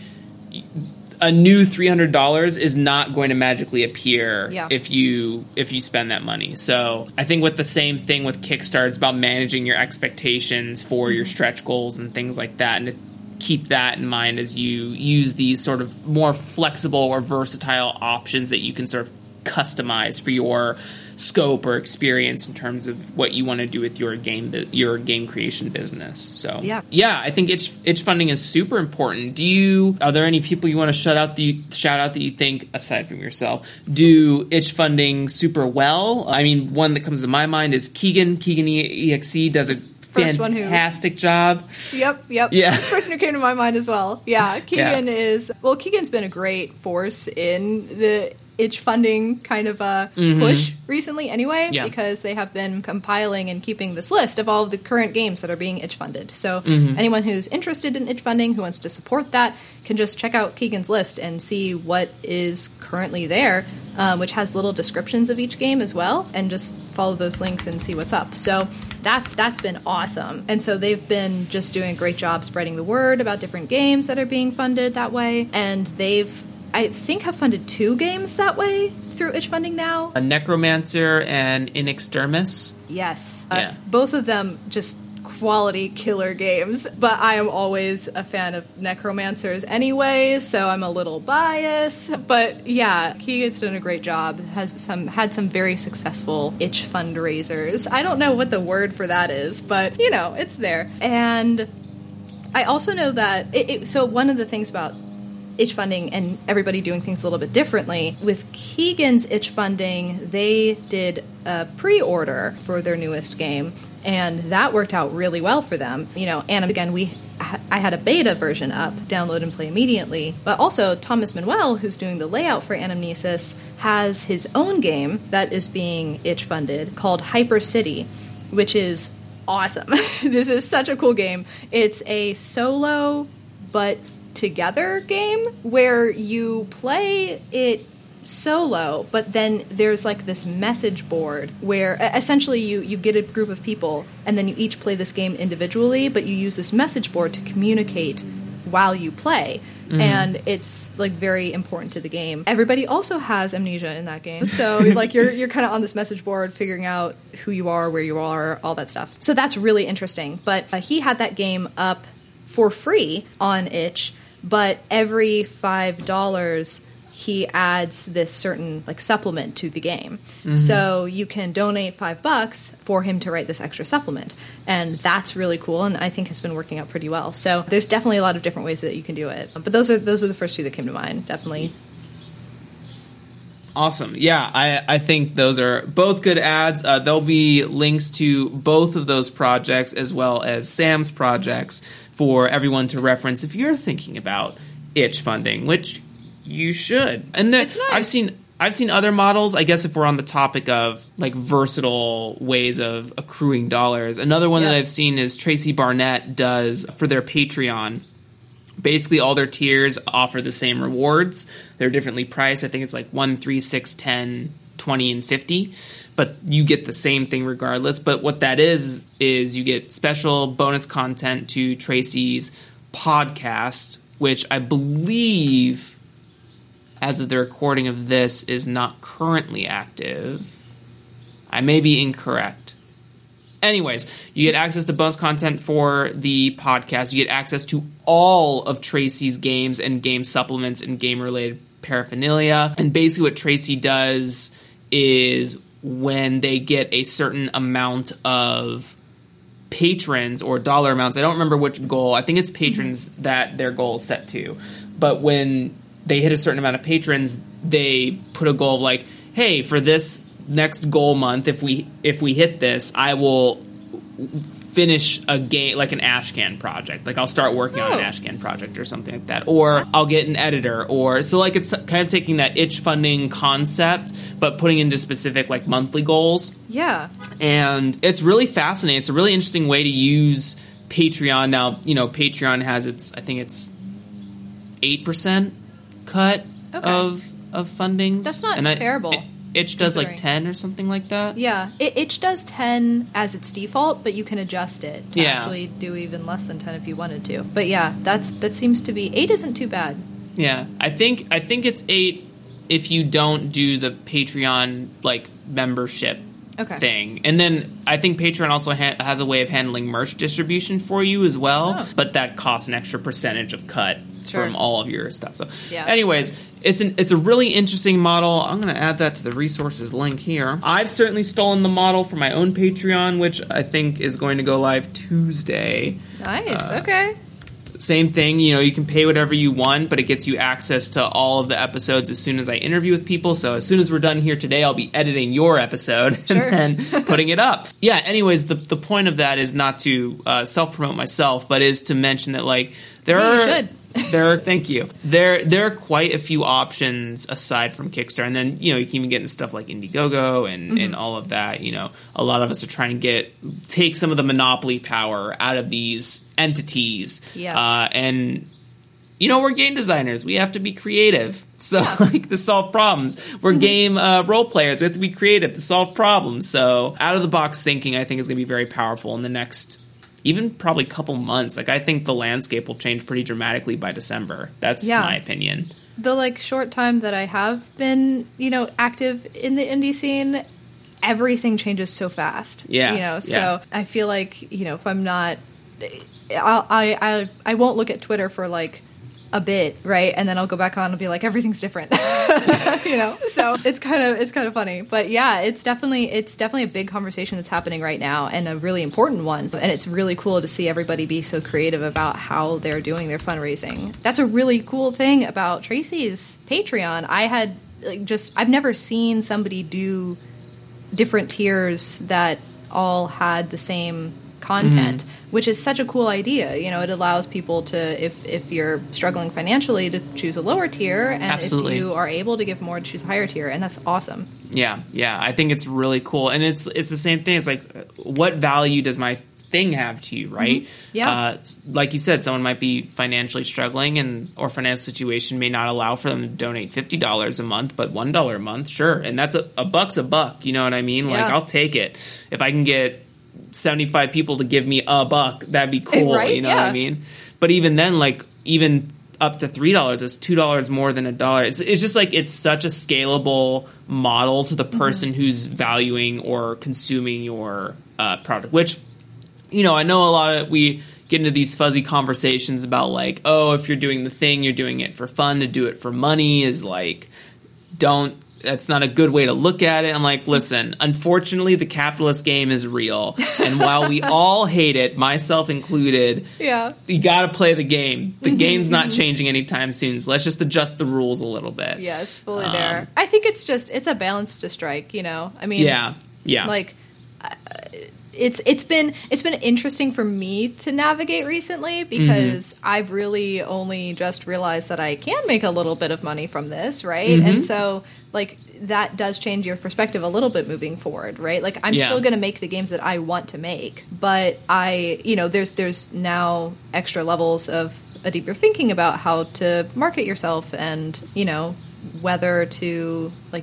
a new $300 is not going to magically appear if you spend that money. So I think with the same thing with Kickstarter, it's about managing your expectations for your stretch goals and things like that, and to keep that in mind as you use these sort of more flexible or versatile options that you can sort of customize for your scope or experience in terms of what you want to do with your game creation business. So yeah, I think itch funding is super important. Are there any people you want to shout out that you think, aside from yourself, do itch funding super well? I mean, one that comes to my mind is Keegan. Keegan EXE does a first one who... Fantastic job. Yep. Yeah. This person who came to my mind as well. Yeah, Keegan is... Well, Keegan's been a great force in the... itch funding kind of a push recently anyway, because they have been compiling and keeping this list of all of the current games that are being itch funded. So anyone who's interested in itch funding, who wants to support that, can just check out Keegan's list and see what is currently there, which has little descriptions of each game as well, and just follow those links and see what's up. So that's been awesome. And so they've been just doing a great job spreading the word about different games that are being funded that way, and they've I think have funded two games that way through itch funding now. A Necromancer and In Extremis. Yes. Both of them just quality killer games. But I am always a fan of Necromancers anyway, so I'm a little biased. But yeah, Keegan's done a great job. Had some very successful itch fundraisers. I don't know what the word for that is, but you know, it's there. And I also know that so one of the things about itch funding and everybody doing things a little bit differently. With Keegan's itch funding, they did a pre-order for their newest game, and that worked out really well for them. You know, and again, I had a beta version up, download and play immediately. But also Thomas Manuel, who's doing the layout for Anamnesis, has his own game that is being itch funded called Hyper City, which is awesome. This is such a cool game. It's a solo but together game where you play it solo, but then there's like this message board where essentially you get a group of people and then you each play this game individually, but you use this message board to communicate while you play. And it's like very important to the game. Everybody also has amnesia in that game, so like you're kind of on this message board figuring out who you are, where you are, all that stuff. So that's really interesting. But he had that game up for free on itch, but every $5 he adds this certain like supplement to the game. So you can donate $5 for him to write this extra supplement, and that's really cool, and I think has been working out pretty well. So there's definitely a lot of different ways that you can do it, but those are the first two that came to mind, definitely. Awesome. Yeah, I think those are both good ads. There'll be links to both of those projects as well as Sam's projects for everyone to reference if you're thinking about itch funding, which you should. And it's nice. I've seen other models, I guess if we're on the topic of like versatile ways of accruing dollars. Another one that I've seen is Tracy Barnett does for their Patreon. Basically, all their tiers offer the same rewards. They're differently priced. I think it's like 1, 3, 6, 10, 20, and 50. But you get the same thing regardless. But what that is you get special bonus content to Tracy's podcast, which I believe, as of the recording of this, is not currently active. I may be incorrect. Anyways, you get access to bonus content for the podcast. You get access to all of Tracy's games and game supplements and game-related paraphernalia. And basically what Tracy does is when they get a certain amount of patrons or dollar amounts, I don't remember which goal. I think it's patrons that their goal is set to. But when they hit a certain amount of patrons, they put a goal of like, hey, for this next goal month, if we hit this, I will finish a game, like an ashcan project. Like I'll start working on an ashcan project or something like that, or I'll get an editor, or so like it's kind of taking that itch funding concept but putting into specific like monthly goals. Yeah, and it's really fascinating. It's a really interesting way to use Patreon. Now, you know, Patreon has its, I think it's 8% cut of fundings. That's not terrible. Itch does like 10 or something like that? Yeah. Itch does 10 as its default, but you can adjust it to actually do even less than 10 if you wanted to. But yeah, that seems to be... 8 isn't too bad. Yeah. I think it's 8 if you don't do the Patreon like membership thing. And then I think Patreon also has a way of handling merch distribution for you as well, but that costs an extra percentage of cut. Sure. From all of your stuff. So, anyways, it's a really interesting model. I'm going to add that to the resources link here. I've certainly stolen the model for my own Patreon, which I think is going to go live Tuesday. Nice. Okay. Same thing, you know, you can pay whatever you want, but it gets you access to all of the episodes as soon as I interview with people. So as soon as we're done here today, I'll be editing your episode and then putting it up. Yeah, anyways, the point of that is not to self-promote myself, but is to mention that, like, there are quite a few options aside from Kickstarter. And then, you know, you can even get into stuff like Indiegogo and all of that. You know, a lot of us are trying to take some of the monopoly power out of these entities. Yes. And, you know, we're game designers. We have to be creative. So, like, to solve problems. We're game role players. We have to be creative to solve problems. So out-of-the-box thinking, I think, is going to be very powerful in the next even probably couple months. Like, I think the landscape will change pretty dramatically by December. That's my opinion. The, like, short time that I have been, you know, active in the indie scene, everything changes so fast. Yeah. You know, so I feel like, you know, if I'm not, I won't look at Twitter for, like, a bit, right? And then I'll go back on and be like, everything's different, you know? So it's kind of funny, but yeah, it's definitely a big conversation that's happening right now, and a really important one. And it's really cool to see everybody be so creative about how they're doing their fundraising. That's a really cool thing about Tracy's Patreon. I had I've never seen somebody do different tiers that all had the same content, which is such a cool idea. You know, it allows people to, if you're struggling financially, to choose a lower tier, and Absolutely. If you are able to give more, to choose a higher tier, and that's awesome. Yeah, I think it's really cool, and it's the same thing. It's like, what value does my thing have to you, right? Like you said, someone might be financially struggling, and or financial situation may not allow for them to donate $50 a month, but $1 a month, sure, and that's a buck's a buck. You know what I mean? Like, I'll take it if I can get 75 people to give me a buck. That'd be cool, right? You know what I mean? But even then, like, even up to $3, it's $2 more than $1. It's just like, it's such a scalable model to the person who's valuing or consuming your product. Which, you know, I know a lot of we get into these fuzzy conversations about, like, oh, if you're doing the thing, you're doing it for fun. To do it for money is like, that's not a good way to look at it. I'm like, listen, unfortunately, the capitalist game is real. And while we all hate it, myself included, you got to play the game. The game's not changing anytime soon. So let's just adjust the rules a little bit. Yes, fully there. I think it's a balance to strike, you know? I mean, like, it's been interesting for me to navigate recently, because I've really only just realized that I can make a little bit of money from this, right? And so, like, that does change your perspective a little bit moving forward, right? Like, I'm still going to make the games that I want to make, but I, you know, there's now extra levels of a deeper thinking about how to market yourself, and, you know, whether to, like,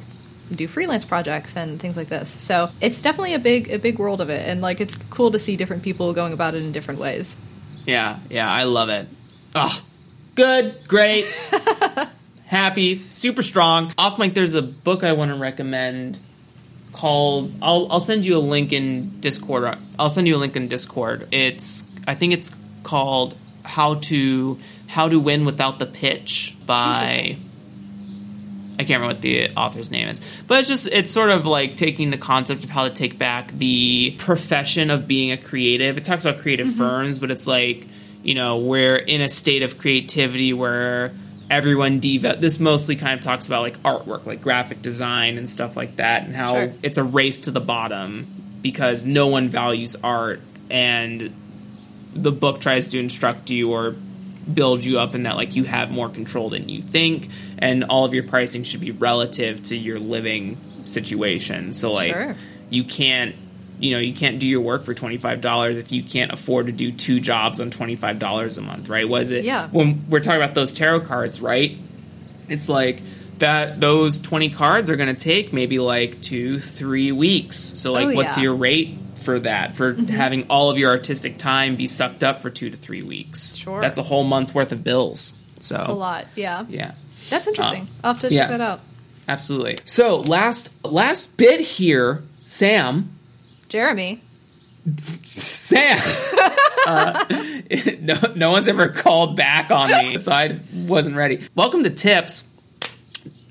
do freelance projects and things like this. So it's definitely a big world of it, and, like, it's cool to see different people going about it in different ways. Yeah, I love it. Oh, good, great, happy, super strong. Off mic, there's a book I want to recommend called. I'll send you a link in Discord. It's I think it's called How to Win Without the Pitch by. I can't remember what the author's name is, but it's sort of like taking the concept of how to take back the profession of being a creative. It talks about creative firms, but it's like, you know, we're in a state of creativity where everyone this mostly kind of talks about, like, artwork, like graphic design and stuff like that, and how it's a race to the bottom because no one values art, and the book tries to instruct you or build you up in that, like, you have more control than you think, and all of your pricing should be relative to your living situation. So, like, you can't do your work for $25 if you can't afford to do two jobs on $25 a month, right? When we're talking about those tarot cards, right, it's like that those 20 cards are going to take maybe like 2-3 weeks. So, like, what's your rate for that, for having all of your artistic time be sucked up for 2 to 3 weeks? That's a whole month's worth of bills. So that's a lot. Yeah That's interesting. I'll have to check that out. Absolutely. So last bit here, Sam no one's ever called back on me, so I wasn't ready. Welcome to tips.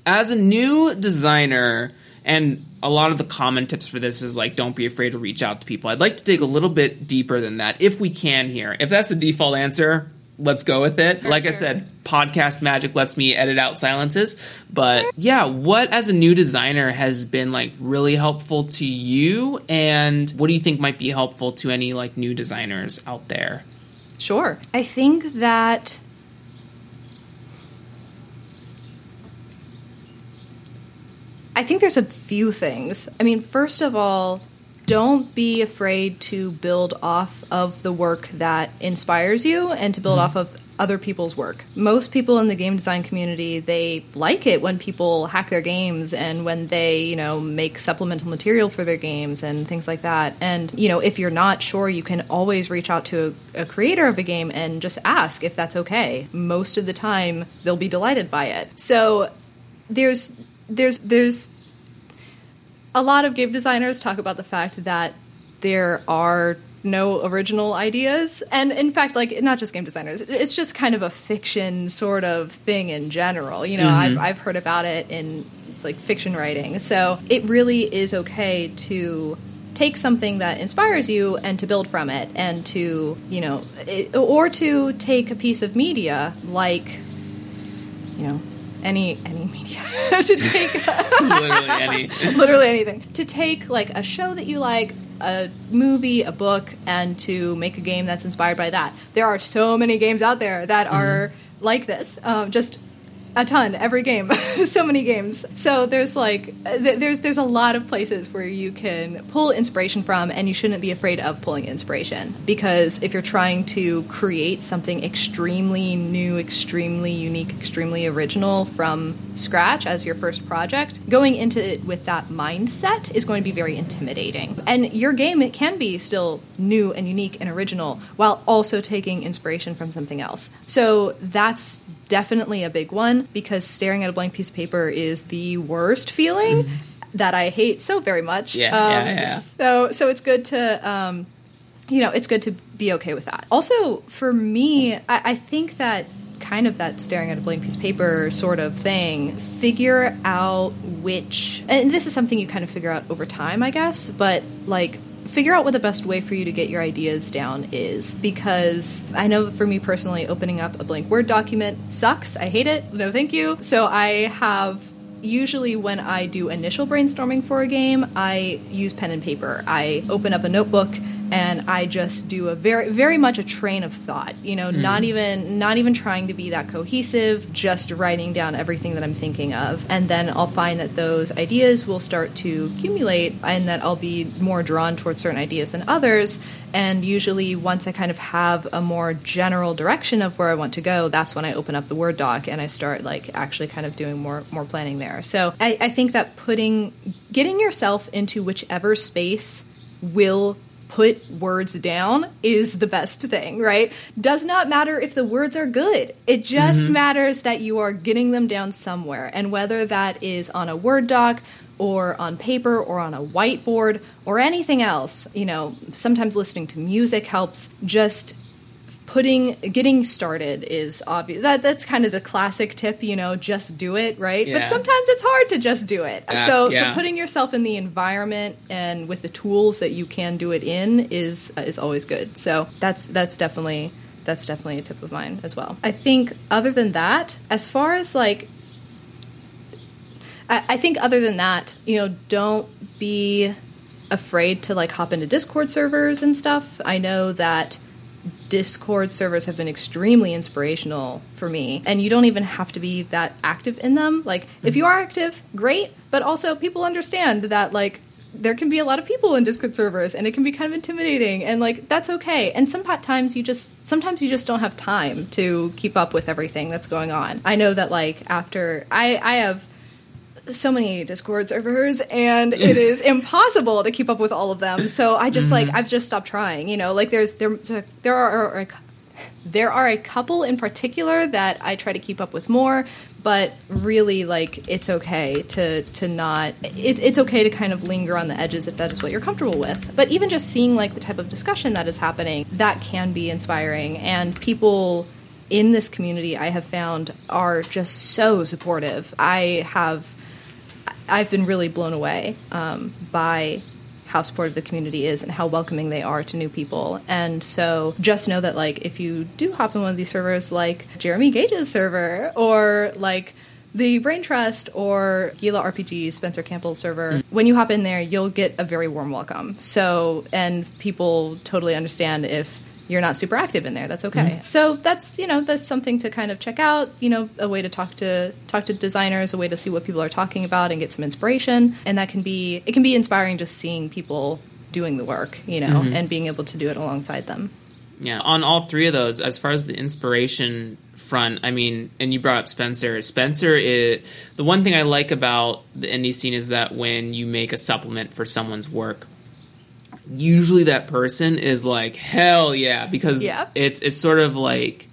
As a new designer, and a lot of the common tips for this is, like, don't be afraid to reach out to people. I'd like to dig a little bit deeper than that, if we can here. If that's the default answer, let's go with it. I said, podcast magic lets me edit out silences. But yeah, what as a new designer has been like really helpful to you? And what do you think might be helpful to any like new designers out there? Sure. I think that there's a few things. I mean, first of all, don't be afraid to build off of the work that inspires you and to build off of other people's work. Most people in the game design community, they like it when people hack their games and when they, you know, make supplemental material for their games and things like that. And, you know, if you're not sure, you can always reach out to a creator of a game and just ask if that's okay. Most of the time, they'll be delighted by it. So there's a lot of game designers talk about the fact that there are no original ideas. And in fact, like, not just game designers, it's just kind of a fiction sort of thing in general. You know, I've heard about it in like fiction writing. So it really is okay to take something that inspires you and to build from it and to, you know, or to take a piece of media like, you know, any media to take literally anything, to take like a show that you like, a movie, a book, and to make a game that's inspired by that. There are so many games out there that are like this, just a ton, every game, so many games. So there's like there's a lot of places where you can pull inspiration from, and you shouldn't be afraid of pulling inspiration, because if you're trying to create something extremely new, extremely unique, extremely original from scratch as your first project, going into it with that mindset is going to be very intimidating. And your game, it can be still new and unique and original while also taking inspiration from something else. So that's definitely a big one, because staring at a blank piece of paper is the worst feeling that I hate so very much. So it's good to, you know, it's good to be okay with that. Also, for me, I think that kind of that staring at a blank piece of paper sort of thing, figure out which, and this is something you kind of figure out over time, I guess, but like, figure out what the best way for you to get your ideas down is, because I know for me personally, opening up a blank Word document sucks. I hate it. No, thank you. So I have, usually when I do initial brainstorming for a game, I use pen and paper. I open up a notebook and I just do a very, very much a train of thought, you know, not even trying to be that cohesive, just writing down everything that I'm thinking of. And then I'll find that those ideas will start to accumulate and that I'll be more drawn towards certain ideas than others. And usually once I kind of have a more general direction of where I want to go, that's when I open up the Word doc and I start like actually kind of doing more planning there. So I think that getting yourself into whichever space will put words down is the best thing, right? Does not matter if the words are good. It just matters that you are getting them down somewhere. And whether that is on a Word doc or on paper or on a whiteboard or anything else, you know, sometimes listening to music helps. Just getting started is obvious. That's kind of the classic tip, you know, just do it, right? Yeah. But sometimes it's hard to just do it. So putting yourself in the environment and with the tools that you can do it in is always good. So that's definitely a tip of mine as well. I think other than that, you know, don't be afraid to like hop into Discord servers and stuff. I know that Discord servers have been extremely inspirational for me, and you don't even have to be that active in them. Like, if you are active, great, but also people understand that, like, there can be a lot of people in Discord servers and it can be kind of intimidating, and like, that's okay. And sometimes you just don't have time to keep up with everything that's going on. I know that like after I have so many Discord servers and it is impossible to keep up with all of them. So I just like, I've just stopped trying, you know, like there are a couple in particular that I try to keep up with more, but really like it's okay to not, it's okay to kind of linger on the edges if that is what you're comfortable with. But even just seeing like the type of discussion that is happening, that can be inspiring, and people in this community I have found are just so supportive. I've been really blown away by how supportive the community is and how welcoming they are to new people. And so just know that, like, if you do hop in one of these servers, like Jeremy Gage's server or like the Brain Trust or Gila RPG's Spencer Campbell's server, when you hop in there, you'll get a very warm welcome. So, and people totally understand if you're not super active in there. That's okay. So that's, you know, that's something to kind of check out, you know, a way to talk to designers, a way to see what people are talking about and get some inspiration. And that can be, it can be inspiring just seeing people doing the work, you know, and being able to do it alongside them. Yeah. On all three of those, as far as the inspiration front, I mean, and you brought up Spencer is, the one thing I like about the indie scene is that when you make a supplement for someone's work, usually that person is like, hell yeah, because it's sort of like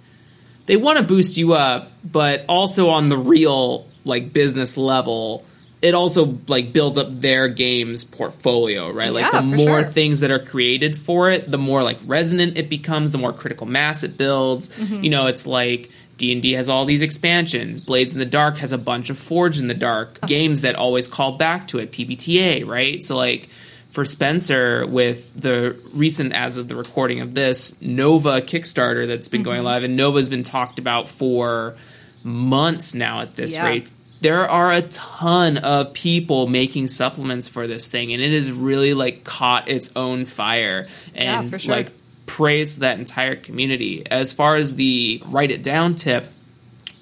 they want to boost you up, but also on the real, like, business level, it also, like, builds up their game's portfolio, right? Like, the more things that are created for it, the more, like, resonant it becomes, the more critical mass it builds. You know, it's like D&D has all these expansions. Blades in the Dark has a bunch of Forge in the Dark games that always call back to it, PBTA, right? So, like, for Spencer, with the recent, as of the recording of this, Nova Kickstarter that's been going live, and Nova's been talked about for months now at this rate, there are a ton of people making supplements for this thing, and it has really, like, caught its own fire and, like, praised that entire community. As far as the write it down tip,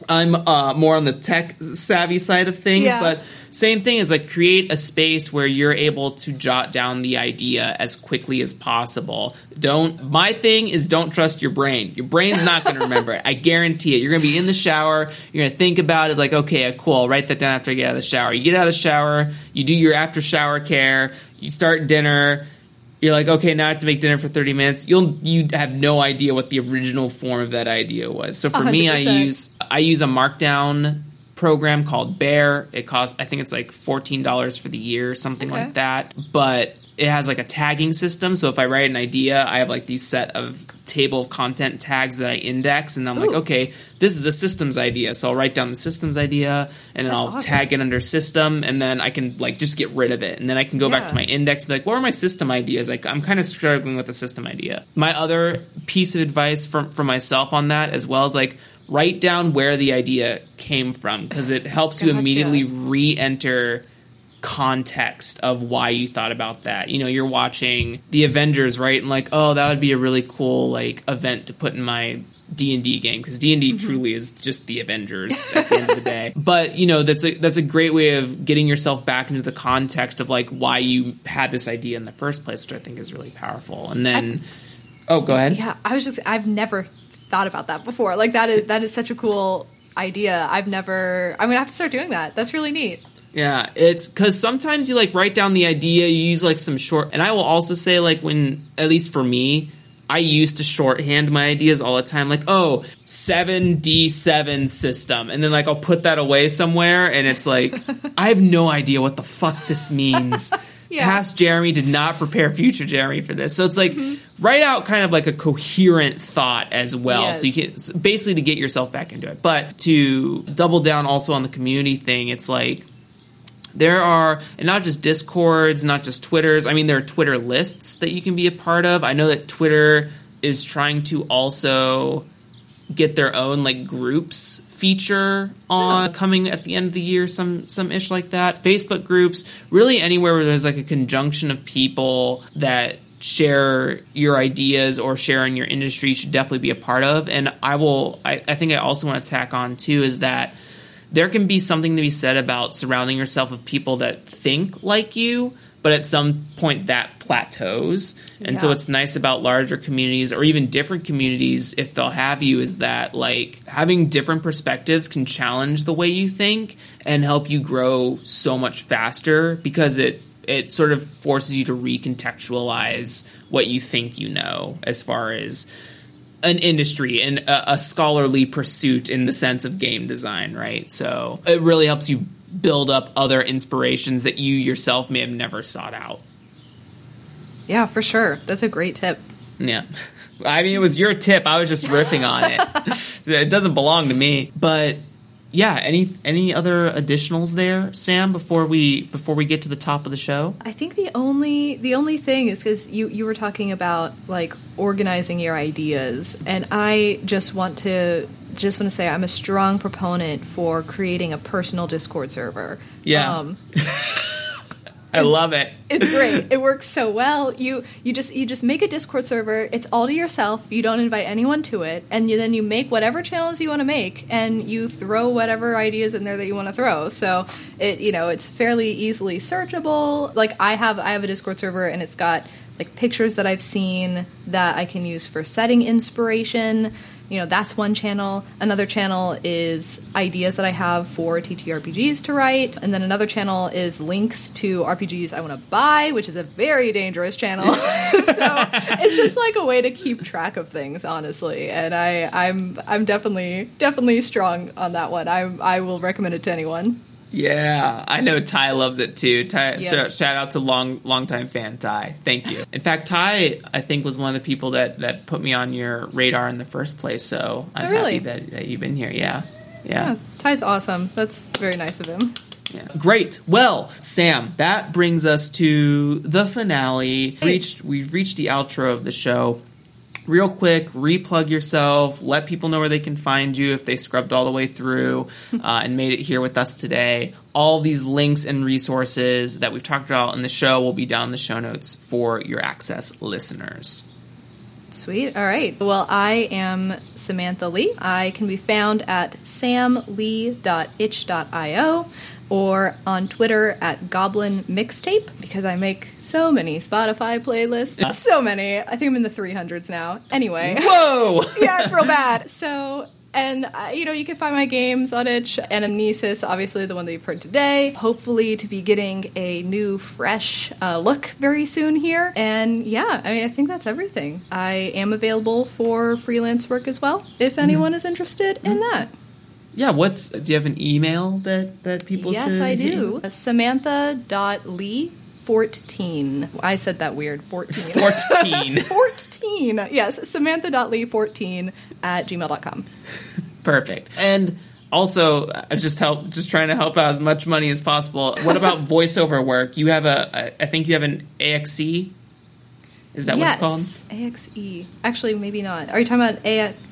I'm more on the tech savvy side of things, but same thing is, like, create a space where you're able to jot down the idea as quickly as possible. My thing is, don't trust your brain. Your brain's not going to remember it. I guarantee it. You're going to be in the shower. You're going to think about it like, okay, cool, I'll write that down after I get out of the shower. You get out of the shower. You do your after shower care. You start dinner. You're like, okay, now I have to make dinner for 30 minutes. You have no idea what the original form of that idea was. So for 100%. Me, I use a markdown program called Bear. It costs, I think it's like $14 for the year, something like that. But it has, like, a tagging system. So if I write an idea, I have, like, these set of table of content tags that I index, and I'm like, okay, this is a systems idea. So I'll write down the systems idea, and then I'll tag it under system, and then I can, like, just get rid of it. And then I can go back to my index and be like, what are my system ideas? Like, I'm kind of struggling with the system idea. My other piece of advice for myself on that as well is, like, write down where the idea came from, because it helps you immediately re-enter context of why you thought about that. You know, you're watching the Avengers, right? And, like, oh, that would be a really cool, like, event to put in my D&D game, because D&D truly is just the Avengers at the end of the day. But, you know, that's a great way of getting yourself back into the context of, like, why you had this idea in the first place, which I think is really powerful. And then go ahead. Yeah, I was just, I've never thought about that before. Like, that is such a cool idea. I'm gonna have to start doing that. That's really neat. Yeah, it's because sometimes you, like, write down the idea, you use, like, some short, and I will also say, like, when, at least for me, I used to shorthand my ideas all the time, like, oh, 7D7 system, and then, like, I'll put that away somewhere, and it's like, I have no idea what the fuck this means. Past Jeremy did not prepare future Jeremy for this. So it's like, write out kind of, like, a coherent thought as well. Yes. So you can basically to get yourself back into it. But to double down also on the community thing, it's like, there are, and not just Discords, not just Twitters. I mean, there are Twitter lists that you can be a part of. I know that Twitter is trying to also get their own, like, groups feature on coming at the end of the year, some ish like that. Facebook groups, really anywhere where there's, like, a conjunction of people that share your ideas or share in your industry, you should definitely be a part of. And I think I also want to tack on too is that there can be something to be said about surrounding yourself with people that think like you, but at some point that plateaus. And so it's nice about larger communities or even different communities, if they'll have you, is that, like, having different perspectives can challenge the way you think and help you grow so much faster, because it sort of forces you to recontextualize what you think you know as far as an industry and a scholarly pursuit in the sense of game design, right? So it really helps you build up other inspirations that you yourself may have never sought out. Yeah, for sure. That's a great tip. Yeah. I mean, it was your tip. I was just riffing on it. It doesn't belong to me. But yeah, any other additionals there, Sam, before we get to the top of the show? I think the only thing is, because you were talking about like organizing your ideas, and I just want to say I'm a strong proponent for creating a personal Discord server. Yeah. I love it. It's great. It works so well. You just make a Discord server. It's all to yourself. You don't invite anyone to it, and then you make whatever channels you want to make, and you throw whatever ideas in there that you want to throw. So it, you know, it's fairly easily searchable. Like I have a Discord server, and it's got like pictures that I've seen that I can use for setting inspiration. You know, that's one channel. Another channel is ideas that I have for TTRPGs to write. And then another channel is links to RPGs I want to buy, which is a very dangerous channel. So it's just like a way to keep track of things, honestly. And I'm definitely strong on that one. I will recommend it to anyone. Yeah, I know Ty loves it too. Ty, yes. So shout out to longtime fan Ty. Thank you. In fact, Ty, I think, was one of the people that put me on your radar in the first place. So I'm happy that you've been here. Yeah. Ty's awesome. That's very nice of him. Yeah. Great. Well, Sam, that brings us to the finale. Hey. We've reached the outro of the show. Real quick, replug yourself, let people know where they can find you if they scrubbed all the way through and made it here with us today. All these links and resources that we've talked about in the show will be down in the show notes for your Access listeners. Sweet. All right. Well, I am Samantha Leigh. I can be found at samlee.itch.io. or on Twitter at Goblin Mixtape, because I make so many Spotify playlists. So many. I think I'm in the 300s now. Anyway. Whoa! Yeah, it's real bad. So... And, you know, you can find my games on itch. Anamnesis, obviously the one that you've heard today. Hopefully to be getting a new, fresh look very soon here. And, yeah, I mean, I think that's everything. I am available for freelance work as well, if anyone is interested in that. Yeah, do you have an email that people should... Yes, I do. Samantha.Lee14. I said that weird. 14. Yes, Samantha.Lee14 at gmail.com. Perfect. And also, just trying to help out as much money as possible. What about voiceover work? You have I think you have an AXE? Is that what it's called? Yes, AXE. Actually, maybe not. Are you talking about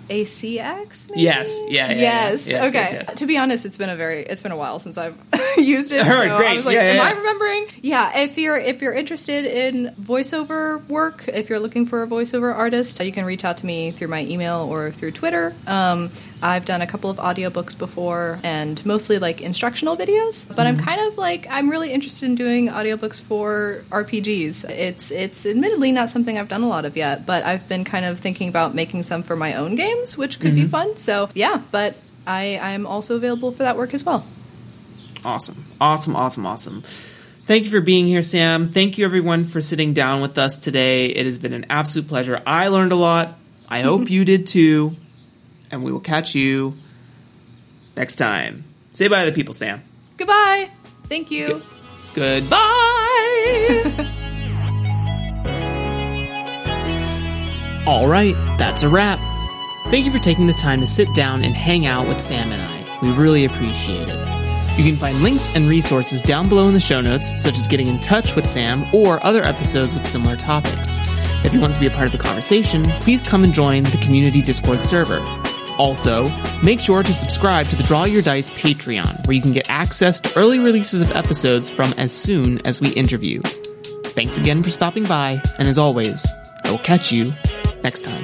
ACX? Maybe? Yes. Yeah. Yes. Yeah. Yes. Okay. Yes. To be honest, it's been a while since I've used it. All right, so great. I was like, am I remembering? Yeah. If you're interested in voiceover work, if you're looking for a voiceover artist, you can reach out to me through my email or through Twitter. I've done a couple of audiobooks before, and mostly like instructional videos. But I'm kind of like, I'm really interested in doing audiobooks for RPGs. It's admittedly not something I've done a lot of yet, but I've been kind of thinking about making some for my own game, which could be fun. So, yeah, but I'm also available for that work as well. Awesome. Thank you for being here, Sam. Thank you, everyone, for sitting down with us today. It has been an absolute pleasure. I learned a lot. I hope you did, too. And we will catch you next time. Say bye to the people, Sam. Goodbye. Thank you. Goodbye. All right, that's a wrap. Thank you for taking the time to sit down and hang out with Sam and I. We really appreciate it. You can find links and resources down below in the show notes, such as getting in touch with Sam or other episodes with similar topics. If you want to be a part of the conversation, please come and join the community Discord server. Also, make sure to subscribe to the Draw Your Dice Patreon, where you can get access to early releases of episodes from as soon as we interview. Thanks again for stopping by, and as always, I will catch you next time.